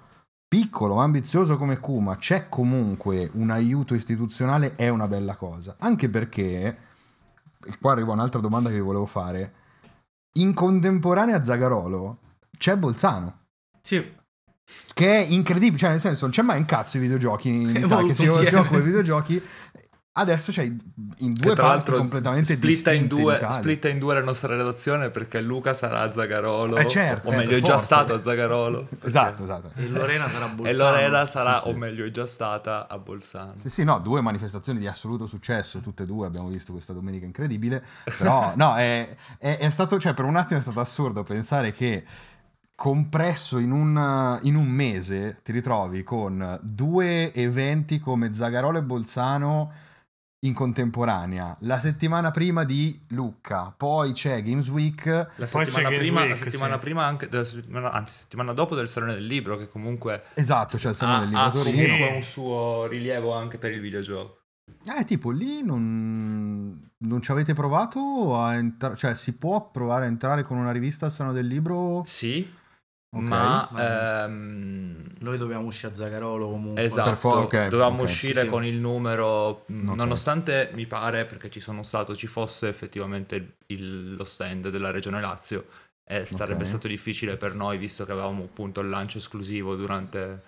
piccolo ma ambizioso come Kuma c'è comunque un aiuto istituzionale è una bella cosa. Anche perché, e qua arriva un'altra domanda che vi volevo fare, in contemporanea a Zagarolo c'è Bolzano. Sì. Che è incredibile, cioè nel senso non c'è mai un cazzo i videogiochi in Italia che si occupano di videogiochi. Adesso c'è in due parti completamente splitta in due, in splitta in due la nostra redazione, perché Luca sarà a Zagarolo, eh certo, o eh, meglio è già stato a Zagarolo, esatto, esatto. E Lorena sarà a Bolzano, e Lorena sarà, sì, sì. o meglio è già stata a Bolzano. Sì sì, no, due manifestazioni di assoluto successo, tutte e due, abbiamo visto questa domenica incredibile, però no, è, è, è stato, cioè per un attimo è stato assurdo pensare che compresso in un, in un mese ti ritrovi con due eventi come Zagarolo e Bolzano in contemporanea, la settimana prima di Lucca, poi c'è Games Week, la settimana prima, Games Week, la settimana sì. prima anche della settimana, anzi settimana dopo del Salone del Libro, che comunque esatto, cioè il Salone ha, del Libro Torino comunque un suo rilievo anche per il videogioco. Eh, tipo lì non, non ci avete provato a entrare, cioè si può provare a entrare con una rivista al Salone del Libro? Sì. Okay, ma ehm... noi dovevamo uscire a Zagarolo comunque, esatto, for- okay, dovevamo okay, uscire sì, con sì. il numero okay. nonostante mi pare, perché ci sono stato, ci fosse effettivamente il, lo stand della Regione Lazio, e sarebbe okay. stato difficile per noi visto che avevamo appunto il lancio esclusivo durante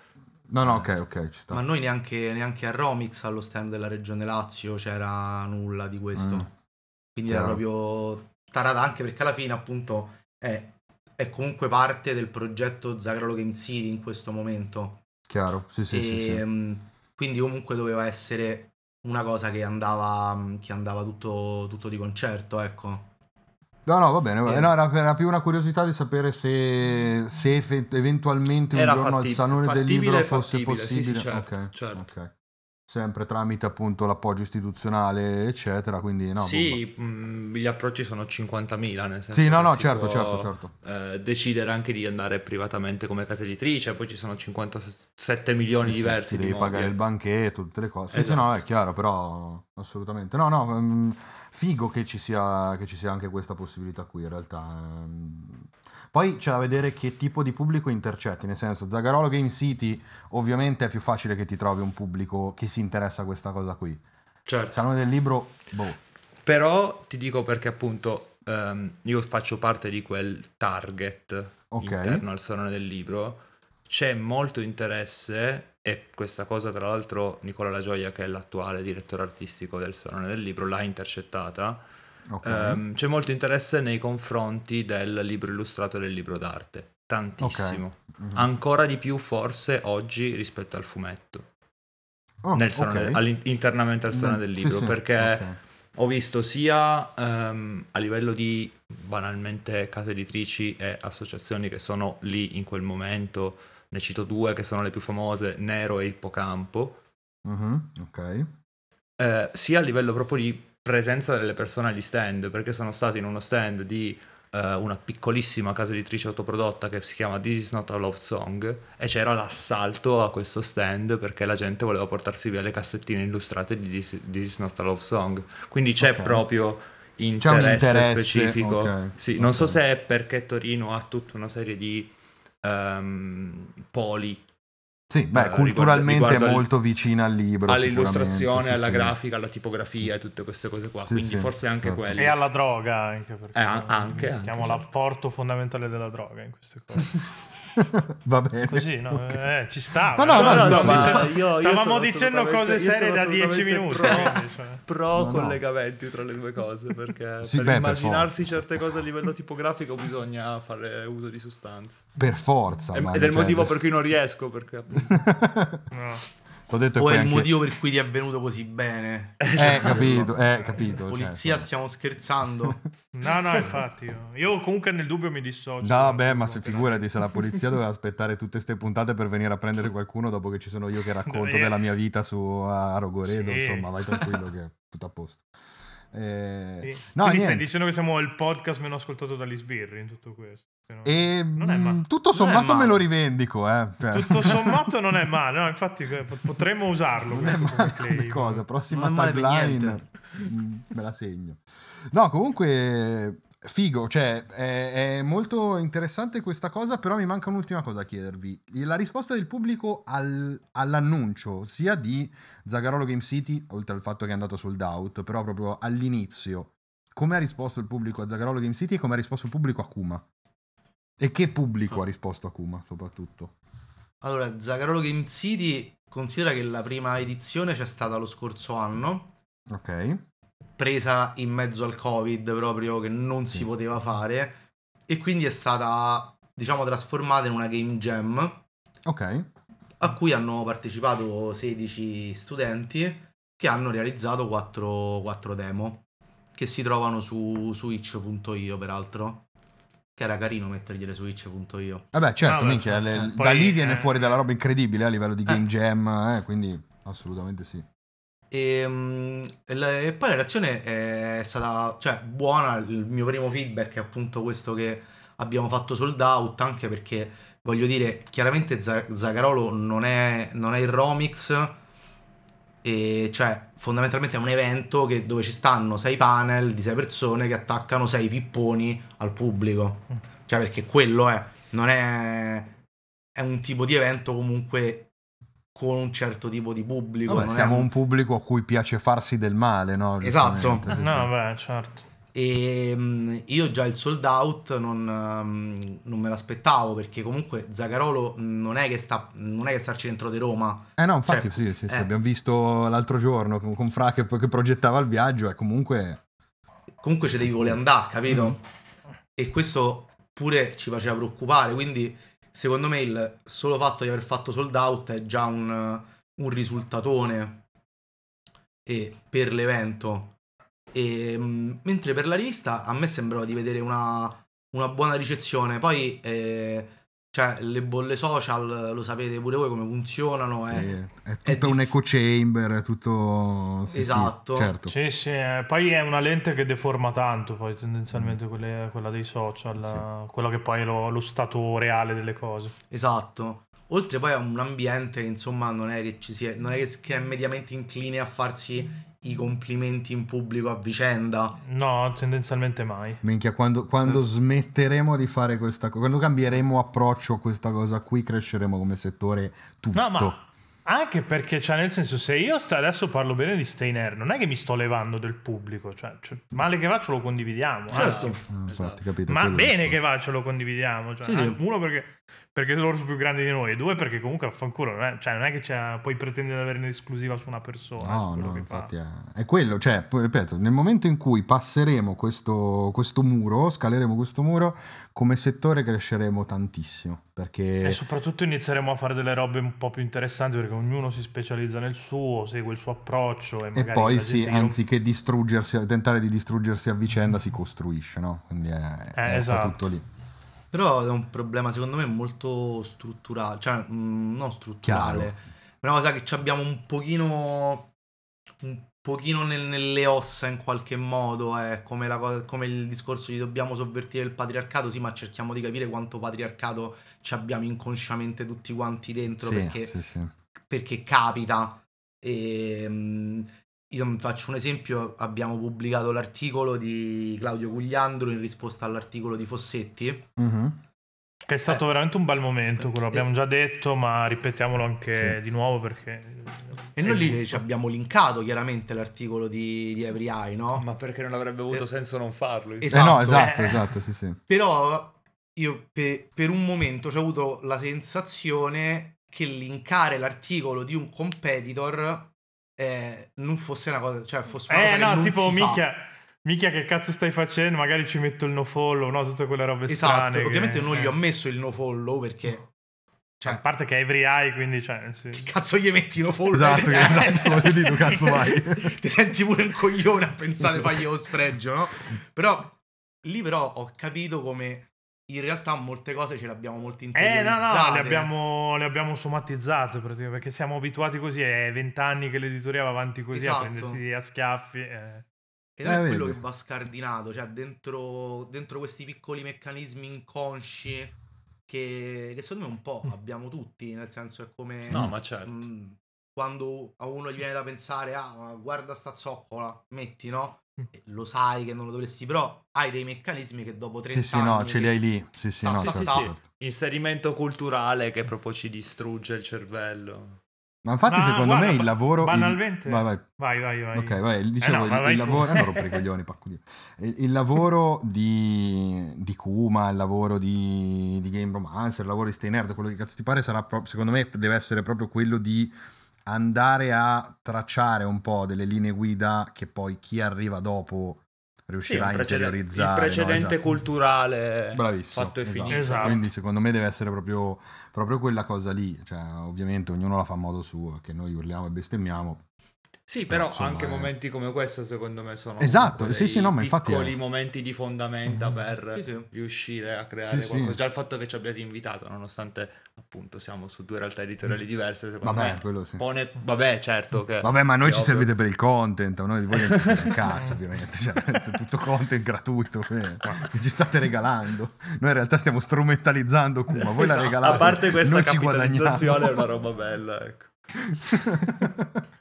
no no ok ok ci sta. Ma noi neanche, neanche a Romics allo stand della Regione Lazio c'era nulla di questo, mm. quindi Chiaro. era proprio tarata, anche perché alla fine appunto è è comunque parte del progetto Zagarolo Game City in questo momento. Chiaro, sì sì, e, sì, sì. Quindi comunque doveva essere una cosa che andava, che andava tutto, tutto di concerto, ecco. No, no, va bene, va bene. No, era, era più una curiosità di sapere se, se eventualmente un era giorno fattib- al Salone del Libro fosse fattibile, possibile. Sì, sì, certo, okay, certo. Okay. Sempre tramite appunto l'appoggio istituzionale eccetera, quindi no, sì mh, gli approcci sono cinquantamila, nel senso sì no no certo certo certo eh, decidere anche di andare privatamente come casa editrice, poi ci sono cinquantasette milioni sì, diversi sì, di devi modi. Pagare il banchetto, tutte le cose, esatto. Sì, sì, no è chiaro, però assolutamente no no mh, figo che ci sia che ci sia anche questa possibilità qui in realtà. Poi c'è da vedere che tipo di pubblico intercetti, nel senso Zagarolo Game City ovviamente è più facile che ti trovi un pubblico che si interessa a questa cosa qui. Certo. Salone del Libro, boh. Però ti dico perché appunto um, io faccio parte di quel target okay. interno al Salone del Libro, c'è molto interesse, e questa cosa tra l'altro Nicola La Gioia, che è l'attuale direttore artistico del Salone del Libro, l'ha intercettata. Okay. Um, c'è molto interesse nei confronti del libro illustrato e del libro d'arte, tantissimo, okay. mm-hmm. ancora di più forse oggi rispetto al fumetto, oh, nel salone, okay. internamente al Salone del Libro, sì, sì. perché okay. ho visto sia um, a livello di banalmente case editrici e associazioni che sono lì in quel momento, ne cito due che sono le più famose, Nero e Ippocampo, mm-hmm. okay. eh, sia a livello proprio di presenza delle persone agli stand, perché sono stato in uno stand di uh, una piccolissima casa editrice autoprodotta che si chiama This is not a love song, e c'era l'assalto a questo stand perché la gente voleva portarsi via le cassettine illustrate di This, This is not a love song, quindi c'è okay. proprio interesse, c'è un interesse specifico okay. sì, okay. non so se è perché Torino ha tutta una serie di um, poli. Sì, beh, allora, culturalmente riguardo, riguardo è molto al, vicina al libro, all'illustrazione, sì, alla sì. grafica, alla tipografia e tutte queste cose qua, sì, quindi sì, forse anche certo. quello. E alla droga anche, perché eh, anche, anche, chiamo certo. l'apporto fondamentale della droga in queste cose. Va bene. Così, no? Okay. Eh, ci sta. No, no, no, no, no, no, dicendo, io, io stavamo dicendo cose serie da dieci minuti. Pro, pro no, collegamenti no. tra le due cose, perché sì, per beh, immaginarsi per certe cose a livello tipografico bisogna fare uso di sostanze. Per forza. E, ed è il motivo per cui non riesco, perché appunto... no. T'ho detto o è il anche... motivo per cui ti è avvenuto così bene. Eh, capito, eh, capito. Polizia, certo. Stiamo scherzando? No, no, infatti. Io, io comunque nel dubbio mi dissocio. No, beh, ma se figurati, se la polizia doveva aspettare tutte queste puntate per venire a prendere qualcuno dopo che ci sono io che racconto Dove... della mia vita su a Rogoredo, sì. Insomma, vai tranquillo che è tutto a posto. Eh... Sì. No, quindi stai dicendo che siamo il podcast meno ascoltato dagli sbirri in tutto questo. No. E ma- tutto sommato me lo rivendico, eh. Cioè. Tutto sommato non è male, no, infatti potremmo usarlo. Non è male come cosa, prossima tagline me la segno. No, comunque figo, cioè è, è molto interessante questa cosa, però mi manca un'ultima cosa da chiedervi. La risposta del pubblico al, all'annuncio sia di Zagarolo Game City, oltre al fatto che è andato sold out, però proprio all'inizio, come ha risposto il pubblico a Zagarolo Game City e come ha risposto il pubblico a Kuma? E che pubblico ha risposto a Kuma, soprattutto? Allora, Zagarolo Game City, considera che la prima edizione c'è stata lo scorso anno. Ok. Presa in mezzo al Covid, proprio, che non sì. si poteva fare. E quindi è stata, diciamo, trasformata in una game jam. Ok. A cui hanno partecipato sedici studenti che hanno realizzato quattro demo. Che si trovano su, su itch punto io, peraltro. Che era carino mettergliele su itch punto io. Vabbè, certo, no, minchia, certo. Le, da lì viene eh, fuori della roba incredibile a livello di game eh. jam, eh, quindi assolutamente sì. E, um, la, e poi la reazione è stata, cioè, buona. Il mio primo feedback è appunto questo, che abbiamo fatto sold out, anche perché, voglio dire, chiaramente Zagarolo non è, non è il Romics, e cioè fondamentalmente è un evento che, dove ci stanno sei panel di sei persone che attaccano sei pipponi al pubblico, cioè, perché quello è, non è, è un tipo di evento comunque con un certo tipo di pubblico. Vabbè, non siamo è... un pubblico a cui piace farsi del male, no? Esatto, sì, no sì. Beh, certo. E um, io già il sold out non, um, non me l'aspettavo, perché comunque Zagarolo non è che sta non è che sta al centro di Roma. Eh no, infatti, cioè, sì, sì, eh. sì, abbiamo visto l'altro giorno con, con Fra che, che progettava il viaggio, e comunque comunque ci devi voler andare, capito? Mm-hmm. E questo pure ci faceva preoccupare, quindi secondo me il solo fatto di aver fatto sold out è già un, un risultatone e per l'evento. E, mentre per la rivista a me sembrava di vedere una, una buona ricezione. Poi eh, cioè, le bolle social lo sapete pure voi come funzionano, sì, eh. È tutto è un diff... echo chamber, è tutto sì, esatto sì, certo. Sì, sì, eh. Poi è una lente che deforma tanto, poi tendenzialmente mm. quelle, quella dei social, sì. Quella che poi è lo, lo stato reale delle cose, esatto. Oltre poi a un ambiente che, insomma, non è che ci sia, non è che è mediamente incline a farsi i complimenti in pubblico a vicenda. No, tendenzialmente mai. Minchia, quando, quando eh. smetteremo di fare questa cosa, quando cambieremo approccio a questa cosa qui, cresceremo come settore tutto. No, ma anche perché, cioè, nel senso, se io st- adesso parlo bene di Stay Nerd, non è che mi sto levando del pubblico, cioè, cioè male che va ce lo condividiamo. Certo. Eh. Infatti, esatto. Capito, ma bene che va ce lo condividiamo, cioè, sì. Uno perché perché loro sono più grandi di noi, e due perché comunque affanculo, non è, cioè, non è che c'è, puoi pretendere di avere un'esclusiva su una persona. No, no, che infatti è, è quello, cioè, ripeto, nel momento in cui passeremo questo, questo muro, scaleremo questo muro, come settore cresceremo tantissimo, perché... E soprattutto inizieremo a fare delle robe un po' più interessanti, perché ognuno si specializza nel suo, segue il suo approccio, e, magari e poi sì, anziché non... distruggersi, tentare di distruggersi a vicenda, si costruisce, no? Quindi è, eh, è esatto. Tutto lì. Però è un problema, secondo me, molto strutturale, cioè mh, non strutturale. Chiaro. È una cosa che ci abbiamo un pochino un pochino nel, nelle ossa in qualche modo, eh. Come, la, come il discorso di dobbiamo sovvertire il patriarcato, sì, ma cerchiamo di capire quanto patriarcato ci abbiamo inconsciamente tutti quanti dentro, sì, perché, sì, sì. Perché capita. E, mh, io faccio un esempio, abbiamo pubblicato l'articolo di Claudio Cugliandro in risposta all'articolo di Fossetti, mm-hmm. che è stato eh. veramente un bel momento, quello abbiamo eh. già detto, ma ripetiamolo anche sì. di nuovo, perché e noi lì ci abbiamo linkato chiaramente l'articolo di, di Every Eye, no? Ma perché non avrebbe avuto eh. senso non farlo, esatto. Eh no, esatto, eh. esatto, sì, sì. Però io pe- per un momento ho avuto la sensazione che linkare l'articolo di un competitor eh, non fosse una cosa, cioè fosse una eh, cosa no, che non tipo, si micchia, fa. Micchia, che cazzo stai facendo? Magari ci metto il nofollow, no? Tutte quelle robe esatto, strane. Esatto, ovviamente che... non gli ho messo il nofollow perché... Cioè, a parte che è Every Eye, quindi cioè, sì. Che cazzo gli metti lo follow? Esatto, esatto, voglio dire, tu cazzo vai. Ti senti pure un coglione a pensare fagli lo sfregio, no? Però lì però ho capito come in realtà molte cose ce le abbiamo molto interiorizzate. Eh no no, le abbiamo, le abbiamo somatizzate praticamente, perché siamo abituati così, è vent'anni che l'editoria va avanti così, esatto, a prendersi a schiaffi. Eh. Ed è eh, quello vedi. Che va scardinato, cioè dentro, dentro questi piccoli meccanismi inconsci Che, che secondo me un po' abbiamo tutti, nel senso è come no, ma certo. mh, quando a uno gli viene da pensare ah guarda sta zoccola, metti no? E lo sai che non lo dovresti, però hai dei meccanismi che dopo trenta sì, anni sì no, ce li hai lì, sì sì, ta, no, ta, ta, ta. Sì, sì. Inserimento culturale che proprio ci distrugge il cervello. Ma infatti, ma, secondo guarda, me il lavoro. Banalmente. Il... Vai, vai. Vai, vai, vai. Ok, vai. Dicevo, eh no, il, il lavoro. Eh, rompere i coglioni, porco Dio. Il, il lavoro di, di Kuma, il lavoro di, di Game Romancer, il lavoro di Stay Nerd, quello che cazzo ti pare, sarà proprio, secondo me, deve essere proprio quello di andare a tracciare un po' delle linee guida che poi chi arriva dopo riuscirà sì, a interiorizzare. Il precedente no? Esatto. Culturale bravissimo, fatto e esatto. finito. Esatto. Quindi secondo me deve essere proprio, proprio quella cosa lì. Cioè, ovviamente ognuno la fa a modo suo, che noi urliamo e bestemmiamo. Sì, però, però insomma, anche è... momenti come questo secondo me sono esatto, sì, sì, no, ma infatti piccoli è... momenti di fondamenta mm-hmm. per sì, sì. riuscire a creare sì, qualcosa. Sì. Già il fatto che ci abbiate invitato, nonostante appunto siamo su due realtà editoriali diverse, secondo vabbè, me quello sì. pone... Vabbè, certo che... Vabbè, ma noi ci ovvio. Servite per il content, noi di voi non ci fate un cazzo, ovviamente. Cioè, è tutto content gratuito che, che ci state regalando. Noi in realtà stiamo strumentalizzando Kuma, voi esatto. la regalate, a parte questa noi ci guadagniamo. È una roba bella, ecco.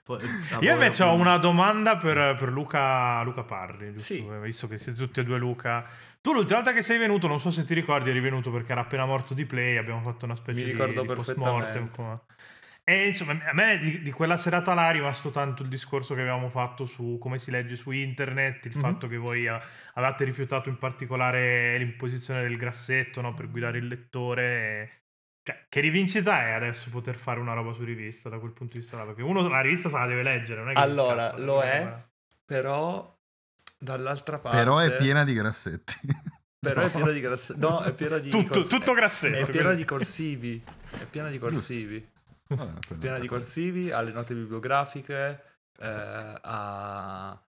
Poi, io invece ho una domanda per, per Luca, Luca Parri, giusto? Sì. Visto che siete tutti e due Luca, tu l'ultima volta che sei venuto, non so se ti ricordi, eri venuto perché era appena morto di Play, abbiamo fatto una specie di, di post-mortem come... e insomma a me di, di quella serata là è rimasto tanto il discorso che avevamo fatto su come si legge su internet, il mm-hmm. fatto che voi avevate rifiutato in particolare l'imposizione del grassetto, no? Per guidare il lettore e... Cioè, che rivincita è adesso poter fare una roba su rivista da quel punto di vista là? Perché uno la rivista se la deve leggere, non è che allora scappa, lo è, roba. Però dall'altra parte però è piena di grassetti. Però no. è piena di grassetti. No, è piena di tutto, cors- tutto grassetto. È, è piena di corsivi, è piena di corsivi. Vabbè, è piena di corsivi, ha le note bibliografiche, eh, ha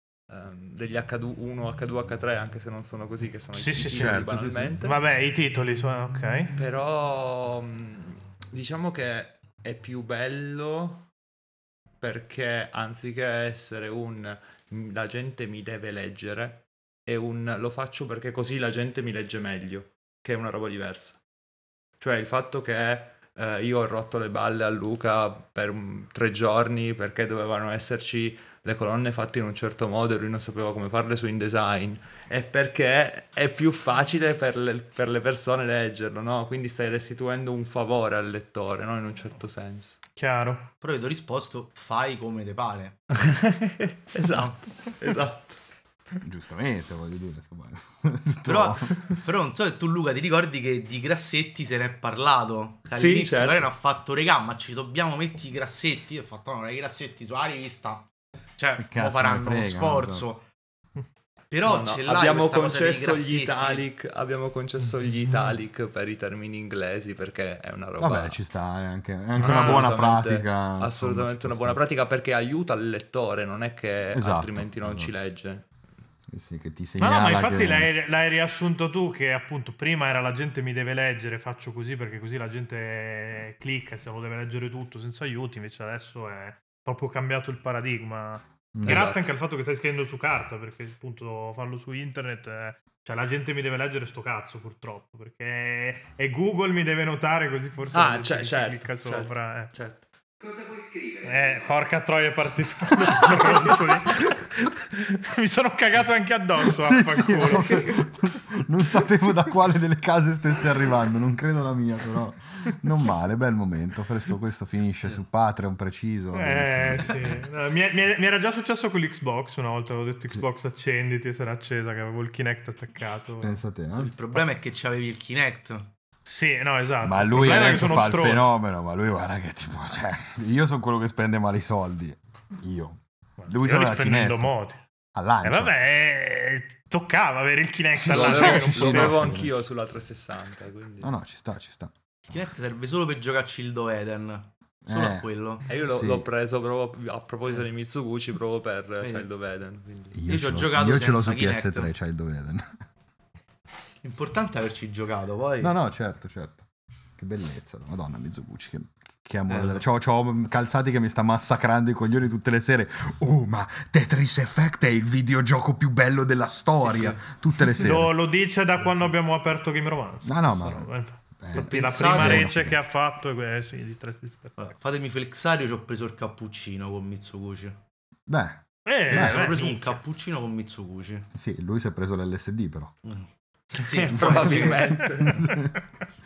degli acca uno, acca due, acca tre, anche se non sono così, che sono sì, i sì, titoli certo, banalmente. Sì, sì. Vabbè, i titoli sono ok. Però diciamo che è più bello perché anziché essere un la gente mi deve leggere è un lo faccio perché così la gente mi legge meglio, che è una roba diversa. Cioè il fatto che eh, io ho rotto le balle a Luca per um, tre giorni perché dovevano esserci le colonne fatte in un certo modo e lui non sapeva come farle su InDesign, è perché è più facile per le, per le persone leggerlo, no? Quindi stai restituendo un favore al lettore, no? In un certo senso. Chiaro. Però io ti ho risposto, fai come te pare. Esatto, esatto. Giustamente, voglio dire. però, però non so se tu, Luca, ti ricordi che di grassetti se ne è parlato. All'inizio sì, certo. Lorena ha fatto, regà, ma ci dobbiamo mettere i grassetti? Io ho fatto, no, i grassetti sulla rivista... Cioè, cazzo, faranno frega, uno sforzo. So. Però no, no, ce l'hai abbiamo concesso gli italic, abbiamo concesso gli italic per i termini inglesi perché è una roba. Vabbè, ci sta, è anche, è anche una buona pratica. Assolutamente una buona pratica perché aiuta il lettore, non è che esatto, altrimenti non esatto. ci legge. Sì, che ti segnala no, no, ma infatti che... l'hai, l'hai riassunto tu che appunto prima era la gente mi deve leggere, faccio così perché così la gente clicca, se lo deve leggere tutto senza aiuti, invece adesso è proprio cambiato il paradigma. Grazie esatto. anche al fatto che stai scrivendo su carta, perché appunto farlo su internet, eh, cioè la gente mi deve leggere sto cazzo purtroppo, perché e Google mi deve notare così forse ah, c- certo, clicca sopra. Certo, eh. certo. Cosa vuoi scrivere? Eh, porca troia è partito. Mi sono cagato anche addosso, sì, sì, no. non sapevo da quale delle case stesse arrivando, non credo la mia, però non male, bel momento. Presto questo finisce su Patreon, preciso. Eh, sì. No, mi, mi, mi era già successo con l'Xbox una volta, avevo detto Xbox sì. accenditi e sarà accesa, che avevo il Kinect attaccato. Pensa te, eh? Il problema è che c'avevi il Kinect. Sì, no, esatto. Ma lui adesso fa il fenomeno, ma lui guarda che tipo, cioè, io sono quello che spende male i soldi, io. Lui io li spendendo moti. E eh, vabbè, toccava avere il Kinect all'anno. Sì, lo avevo anch'io sulla trecentosessanta, quindi. No, no, ci sta, ci sta. Il Kinect serve solo per giocare a Child of Eden. Solo eh, a quello. E io lo, sì. l'ho preso proprio a proposito di Mizuguchi, proprio per eh. Child of Eden. Quindi. Io, io, ce, ho giocato io ce l'ho su Kinect. P S tre Child of Eden. Importante averci giocato poi. No, no, certo, certo. Che bellezza, madonna, Mizuguchi, che... Che amore, eh, c'ho, c'ho Calzati che mi sta massacrando i coglioni tutte le sere. Oh, ma Tetris Effect è il videogioco più bello della storia. Sì, sì. Tutte le sere lo, lo dice da quando abbiamo aperto Game Romance. No, no, ma eh, eh, la prima recce che ha fatto è eh, sì, di tre, di tre, tre. Fatemi flexare, io ci ho preso il cappuccino con Mizuguchi. Beh, eh, beh ho preso mica. un cappuccino con Mizuguchi. Sì, lui si è preso l'L S D però. Eh. Sì, probabilmente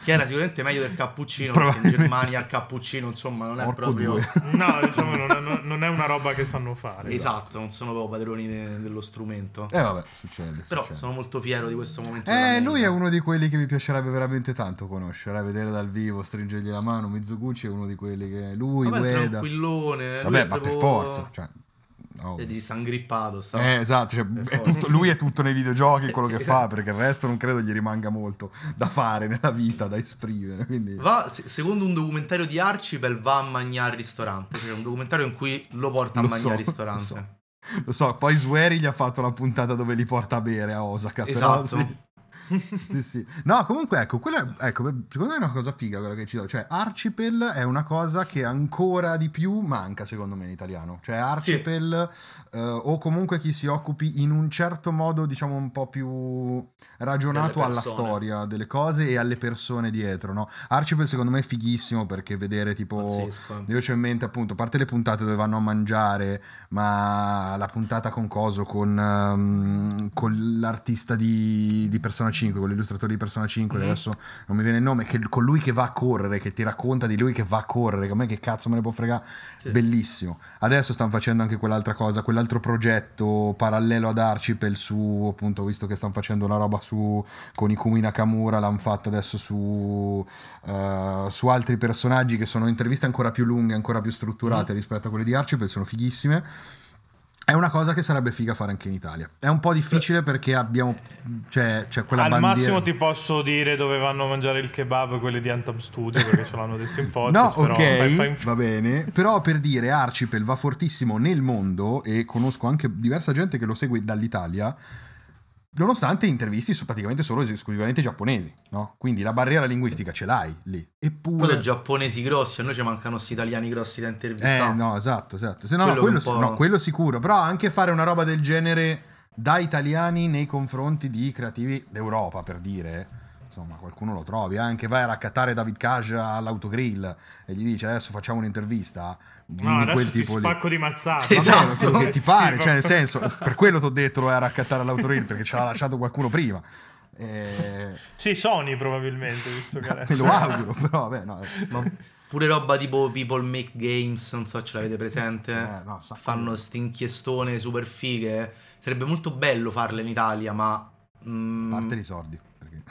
che era sicuramente meglio del cappuccino, perché in Germania il cappuccino insomma non è Orco proprio due. No, diciamo non è, non è una roba che sanno fare, esatto, esatto. Non sono proprio padroni de- dello strumento e eh, vabbè succede però succede. Sono molto fiero di questo momento eh, lui è uno di quelli che mi piacerebbe veramente tanto conoscere, vedere dal vivo, stringergli la mano. Mizuguchi è uno di quelli che lui vabbè, Ueda tranquillone, vabbè lui ma proprio... per forza cioè Oh. E gli sta ingrippato sta... Eh, esatto, cioè, è è tutto, lui è tutto nei videogiochi quello che fa, perché il resto non credo gli rimanga molto da fare nella vita, da esprimere, quindi... va, se, secondo un documentario di Archipel va a mangiare al ristorante, cioè un documentario in cui lo porta a lo mangiare al so, ristorante lo so. lo so, poi Sueri gli ha fatto la puntata dove li porta a bere a Osaka, esatto, però, sì. Sì, sì. No, comunque ecco, quella, ecco, secondo me è una cosa figa quella che ci do. Cioè, Archipel è una cosa che ancora di più manca, secondo me, in italiano. Cioè, Archipel sì. eh, o comunque chi si occupi in un certo modo, diciamo, un po' più ragionato alla storia delle cose e alle persone dietro, no? Archipel, secondo me, è fighissimo perché vedere tipo. Pazzesco. Io c'ho in mente appunto, a parte le puntate dove vanno a mangiare, ma la puntata con Coso, con, um, con l'artista di, di Persona cinque. Con l'illustratore di Persona cinque, mm-hmm. adesso non mi viene il nome, che con lui che va a correre, che ti racconta di lui che va a correre, che a me che cazzo me ne può fregare, sì. Bellissimo. Adesso stanno facendo anche quell'altra cosa, quell'altro progetto parallelo ad Archipel su, appunto, visto che stanno facendo una roba su con Ikumi Nakamura, l'hanno fatta adesso su uh, su altri personaggi che sono interviste ancora più lunghe, ancora più strutturate mm-hmm. rispetto a quelle di Archipel, sono fighissime. È una cosa che sarebbe figa fare anche in Italia. È un po' difficile perché abbiamo cioè, cioè quella al bandiera. Massimo ti posso dire dove vanno a mangiare il kebab quelli di Antam Studio, perché ce l'hanno detto in podcast. No, però, ok, fai, fai... va bene. Però per dire, Archipel va fortissimo nel mondo e conosco anche diversa gente che lo segue dall'Italia, nonostante intervisti su praticamente solo esclusivamente giapponesi, no? Quindi la barriera linguistica ce l'hai lì. Eppure sono giapponesi grossi, a noi ci mancano sti italiani grossi da intervistare. Eh no, esatto, esatto. Se no, quello, quello, si... no, quello sicuro, però anche fare una roba del genere da italiani nei confronti di creativi d'Europa, per dire, insomma, qualcuno lo trovi, anche vai a raccattare David Cage all'autogrill e gli dice adesso facciamo un'intervista di no, quel tipo lì. Spacco di mazzata. Esatto, vabbè, che ti pare, cioè nel senso, per quello ti ho detto vai a raccattare all'autogrill perché ce l'ha lasciato qualcuno prima. E... sì, Sony probabilmente, visto che me lo auguro, però vabbè, no. Ma... pure roba tipo People Make Games, non so, ce l'avete presente? Eh, no, fanno stinchiestone super fighe. Sarebbe molto bello farle in Italia, ma mm... a parte i sordi.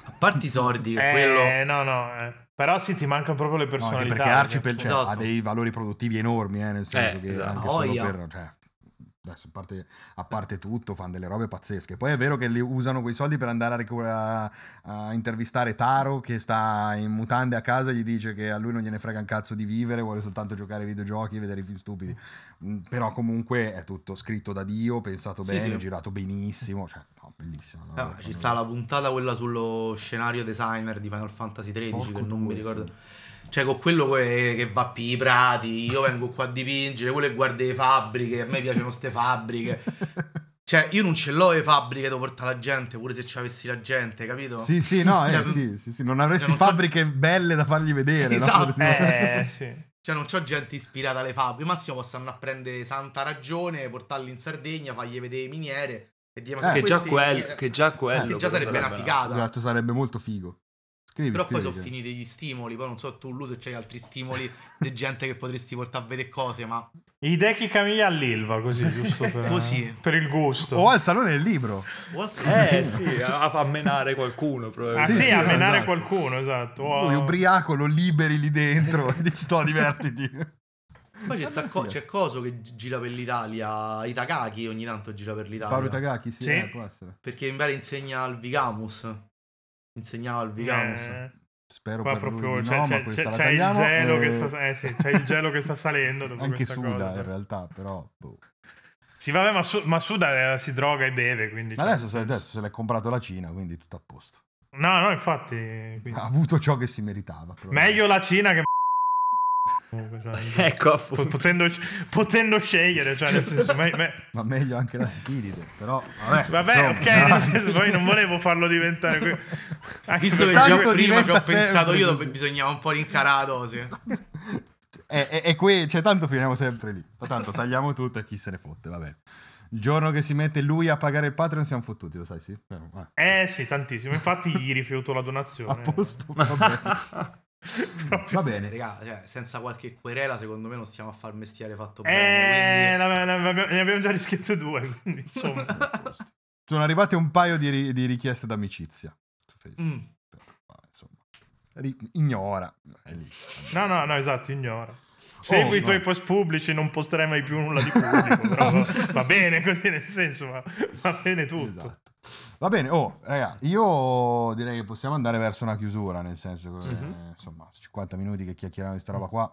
A parte i soldi, eh, quello... no, no, eh. però sì, ti mancano proprio le personalità. No, anche perché Archipel cioè, esatto. ha dei valori produttivi enormi, eh, nel senso eh, che esatto. anche solo oh, yeah. per... cioè, adesso, a, parte, a parte tutto, fanno delle robe pazzesche. Poi è vero che li usano quei soldi per andare a, ricur- a, a intervistare Taro, che sta in mutande a casa e gli dice che a lui non gliene frega un cazzo di vivere, vuole soltanto giocare ai videogiochi e vedere i film stupidi. Mm, però comunque è tutto scritto da Dio, pensato sì, bene, sì. girato benissimo, cioè... bellissimo. No? Ah, ci sta la puntata quella sullo scenario designer di Final Fantasy tredici, porco che non mi ricordo. Cioè con quello que- che va per i prati, io vengo qua a dipingere, quello che guarda le fabbriche, a me piacciono ste fabbriche. Cioè io non ce l'ho le fabbriche dove porta la gente, pure se ci avessi la gente, capito? Sì, sì, no, cioè, eh, sì, sì, sì, non avresti cioè, non fabbriche so... belle da fargli vedere. Esatto. No? Eh, sì. Cioè non c'ho gente ispirata alle fabbriche, massimo possono andare a prendere Santa Ragione, portarli in Sardegna, fargli vedere le miniere. e diciamo, eh, che, questi, già quel, eh, che già quello che già sarebbe una figata. Esatto, sarebbe molto figo. Scrivi, però scrivi, poi sono finiti gli stimoli, poi non so tu Lu se c'hai altri stimoli di gente che potresti portare a vedere cose, ma i Deki Camilla all'Ilva, così giusto per, così. Per il gusto, o al Salone del Libro, o al Salone eh del libro. Sì, a, a menare qualcuno probabilmente. Ah sì, sì, sì, a menare esatto. qualcuno, esatto. Wow. Lui ubriaco lo liberi lì dentro e dici to, divertiti. Poi c'è, sta co- c'è Coso che gira per l'Italia, Itagaki ogni tanto gira per l'Italia. Paolo Itagaki, sì, sì. Eh, può essere. Perché invece insegna al Vigamus. Insegnava al Vigamus. Eh, Spero per proprio, lui di no, c'è, ma questa c'è, la c'è tagliamo. Il gelo e... che sta, eh sì, c'è il gelo che sta salendo. Dopo anche Suda cosa, in però. realtà, però... Boh. Sì, vabbè, ma, su, ma Suda si droga e beve, quindi... Ma adesso, adesso se l'è comprato la Cina, quindi tutto a posto. No, no, infatti... Quindi... Ha avuto ciò che si meritava. Meglio la Cina che... ecco, potendo, potendo scegliere, cioè nel senso, me, me... ma meglio anche la Spirite, però vabbè, vabbè insomma, ok, no? Nel senso, poi non volevo farlo diventare que... anche visto che già prima che ho pensato io così. Bisognava un po' rincarare la dose e, e, e qui cioè, tanto finiamo sempre lì, tanto tagliamo tutto e chi se ne fotte, vabbè. Il giorno che si mette lui a pagare il Patreon siamo fottuti, lo sai, sì? Eh, eh sì, tantissimo, infatti gli rifiuto la donazione. A posto, vabbè. Va bene, raga, cioè, senza qualche querela secondo me non stiamo a far mestiere fatto bene, eh, quindi... ne abbiamo già rischiette due, quindi, insomma. Sono arrivate un paio di, di richieste d'amicizia su Facebook, mm. Però, insomma, ri- ignora è lì. No no no, esatto, ignora. Segui oh, i tuoi no. post pubblici, non posterai mai più nulla di pubblico. Esatto. Però va bene così, nel senso, ma va bene tutto, esatto. Va bene, oh raga, io direi che possiamo andare verso una chiusura, nel senso che mm-hmm. insomma cinquanta minuti che chiacchieriamo di sta roba qua.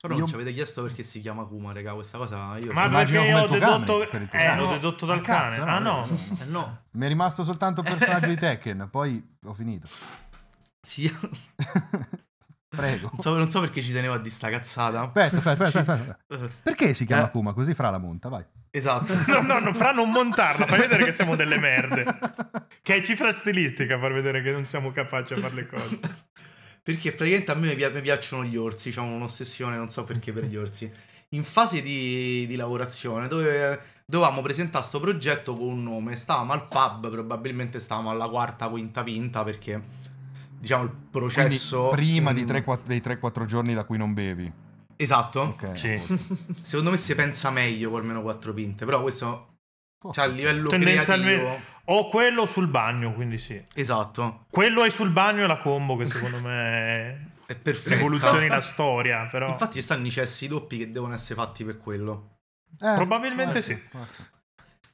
Però io... non ci avete chiesto perché si chiama Kuma, raga, questa cosa io ma immagino come ho il tuo dedotto... cane, per il tuo eh, cane. L'ho dedotto dal cane. Cazzo, no, ah no, no. Eh, no. Mi è rimasto soltanto il personaggio di Tekken, poi ho finito. Sì. Prego. Non so, non so perché ci tenevo a di sta cazzata. Aspetta, aspetta, aspetta, aspetta. Perché si chiama eh. Kuma? Così Fra la monta, vai. Esatto. No, no, no, Fra non montarla, fai vedere che siamo delle merde. Che è cifra stilistica, far vedere che non siamo capaci a fare le cose. Perché praticamente a me mi piacciono gli orsi, c'ho un'ossessione, non so perché, per gli orsi. In fase di, di lavorazione, dove dovevamo presentare sto progetto con un nome, stavamo al pub, probabilmente stavamo alla quarta, quinta, vinta, perché... diciamo il processo. Quindi prima um... di tre, quattro, dei tre quattro giorni da cui non bevi. Esatto. Okay, sì. Secondo me si pensa meglio con almeno quattro pinte, però questo oh. c'ha il livello creativo. O quello sul bagno, quindi sì. Esatto. Quello è sul bagno è la combo che secondo me è perfetta. Rivoluzioni la storia, però. Infatti ci stanno i cessi doppi che devono essere fatti per quello. Eh, Probabilmente sì. sì.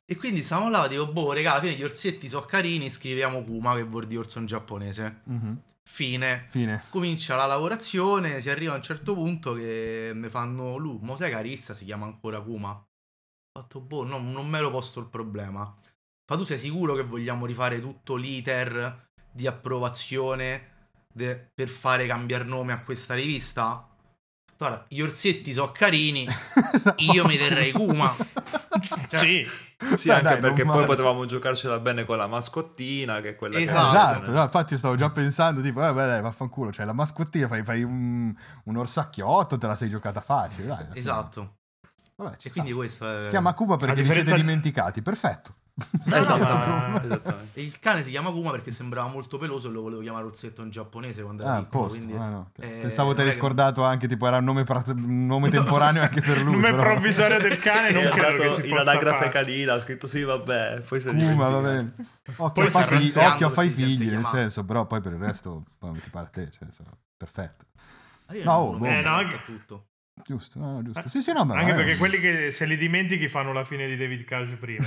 E quindi stavamo là, dico, boh, regà, alla fine gli orsetti sono carini, scriviamo Kuma, che vuol dire orso in giapponese. Mm-hmm. Fine. Fine. Comincia la lavorazione, si arriva a un certo punto che mi fanno, Lu, ma sai carissa, si chiama ancora Kuma? Ho fatto, boh, no, non me lo posto il problema. Ma tu sei sicuro che vogliamo rifare tutto l'iter di approvazione de- per fare cambiare nome a questa rivista? Guarda, gli orsetti sono carini, io mi terrei Kuma. Cioè, sì, sì, dai, anche dai, perché poi male. Potevamo giocarcela bene con la mascottina, che è quella esatto. che esatto, no, infatti io stavo già pensando tipo, vabbè eh, dai, vaffanculo, cioè la mascottina fai, fai un, un orsacchiotto, te la sei giocata facile, dai. Esatto. Vabbè, ci e sta. Quindi questo è... si chiama Kuma perché vi siete di... dimenticati, perfetto. No, esatto. No, esattamente. Il cane si chiama Kuma perché sembrava molto peloso e lo volevo chiamare orsetto in giapponese quando era ah, piccolo, posto, quindi, ah, no. eh, pensavo te l'hai che... scordato anche, tipo era un nome, pra... un nome temporaneo anche per lui. Nome provvisorio del cane, non credo che si in anagrafe canina, ha scritto sì vabbè, poi si Kuma, va bene. Occhio, fai figli, occhio fai figli nel chiamato. Senso, però poi per il resto non ti pare a te, cioè, sono... perfetto. Ah, no, oh, boh. eh, no, anche tutto. Giusto, no, giusto. Sì, sì, no, ma anche eh, perché eh. quelli che se li dimentichi fanno la fine di David Cage prima.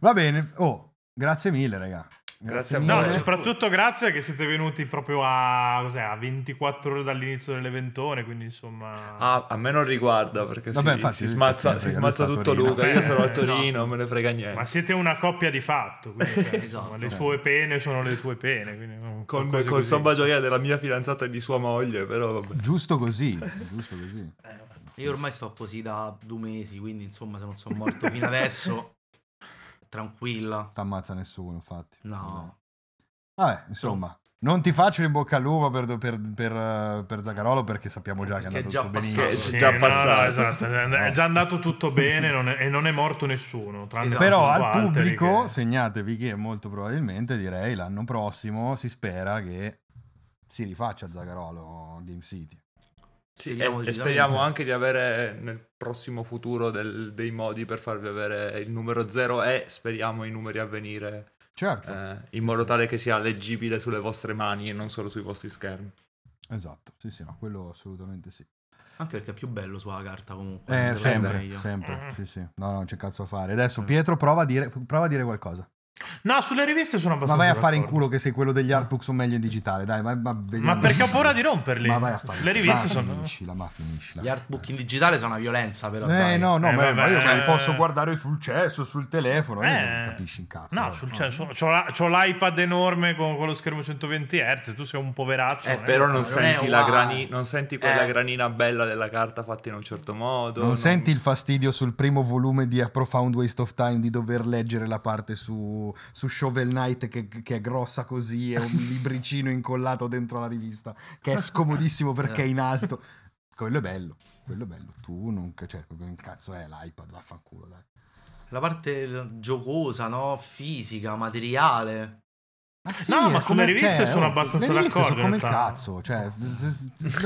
Va bene, oh, grazie mille, raga. Grazie, grazie mille. No, soprattutto grazie che siete venuti proprio a, cos'è, a ventiquattro ore dall'inizio delle ventone, quindi insomma... Ah, a me non riguarda perché vabbè, si, infatti, si smazza, infatti, si smazza tutto Luca, io sono a Torino, non me ne frega niente. Ma siete una coppia di fatto, quindi, cioè, esatto, le tue pene sono le tue pene. Quindi, no, con con, con somma gioia della mia fidanzata e di sua moglie, però vabbè. Giusto così, giusto così. Eh, io ormai sto così da due mesi, quindi insomma se non sono morto fino adesso... tranquilla, t'ammazza nessuno, infatti. No. Vabbè, insomma, Non ti faccio in bocca al lupo per, per, per, per Zagarolo, perché sappiamo già che è andato tutto benissimo. Sì, è già passato. No, esatto, è già andato tutto bene non è, e non è morto nessuno. Esatto. Però al pubblico che... segnatevi che molto probabilmente, direi, l'anno prossimo si spera che si rifaccia Zagarolo Game City. Sì, e, e speriamo anche di avere nel prossimo futuro del, dei modi per farvi avere il numero zero e speriamo i numeri a venire. Certo. Eh, in modo tale che sia leggibile sulle vostre mani e non solo sui vostri schermi. Esatto, sì sì, ma quello assolutamente sì. Anche perché è più bello sulla carta comunque. Eh, sempre, sempre, sì sì. No, non c'è cazzo a fare. Adesso Pietro prova a dire, prova a dire qualcosa. No, sulle riviste sono abbastanza. Ma vai a fare in culo che sei quello degli artbook sono meglio in digitale, dai, vai, vai, vai, ma perché ho paura di romperli? Ma vai a fare. Le riviste ma sono finiscila, ma finiscila. Gli artbook in digitale sono una violenza, però. Eh dai. no, no, eh, ma, vabbè, ma io eh... li posso guardare sul cesso, sul telefono, eh... non capisci in cazzo. No, sul cesso, no. C'ho, la, c'ho l'iPad enorme con, con lo schermo centoventi hertz, tu sei un poveraccio. Eh, eh, però non, non senti wow. la grani, non senti quella eh. granina bella della carta fatta in un certo modo. Non, non senti il fastidio sul primo volume di A Profound Waste of Time di dover leggere la parte su su Shovel Knight che, che è grossa così, è un libricino incollato dentro la rivista che è scomodissimo perché è in alto. Quello è bello, quello è bello. Tu non cioè che cazzo è l'iPad, vaffanculo, dai. La parte giocosa, no? Fisica, materiale. Ah, sì, no, ma come riviste cioè, sono abbastanza le d'accordo. Sono come il cazzo, cioè,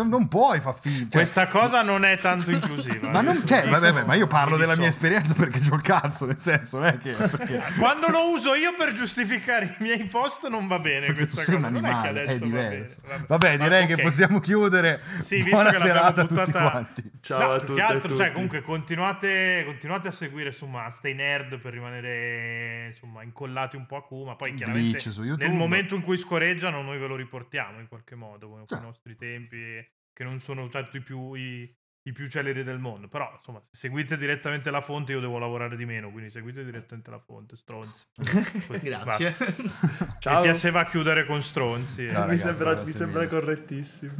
non puoi far finta. Questa cosa non è tanto inclusiva. Ma non c'è, cioè, vabbè, vabbè, ma io parlo della mia esperienza perché c'ho il cazzo, nel senso, non è che perché... quando lo uso io per giustificare i miei post non va bene questa cosa. Un animale, non è, che è diverso. Va bene. Vabbè, direi ma, okay. che possiamo chiudere. Sì, buona serata a tutti quantri. Ciao no, a tutti. Altro, a tutti. Cioè, comunque continuate, continuate a seguire insomma Stay Nerd per rimanere insomma incollati un po' a Kuma, poi chiaramente Glitch su YouTube. Nel momento in cui scorreggiano noi ve lo riportiamo in qualche modo con cioè. i nostri tempi che non sono certo i più i, i più celeri del mondo, però insomma se seguite direttamente la fonte io devo lavorare di meno, quindi seguite direttamente la fonte, stronzi. Grazie. Ciao. Mi piaceva chiudere con stronzi. Ciao, ragazzi, mi sembra, mi sembra correttissimo,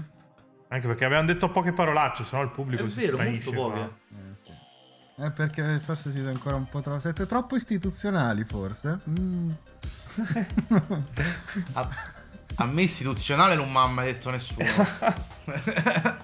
anche perché abbiamo detto poche parolacce, sennò il pubblico è si vero, stranisce molto poche. Eh, sì. Eh, perché forse siete ancora un po' troppo, siete troppo istituzionali forse. mm. a, a me istituzionale non mi ha mai detto nessuno.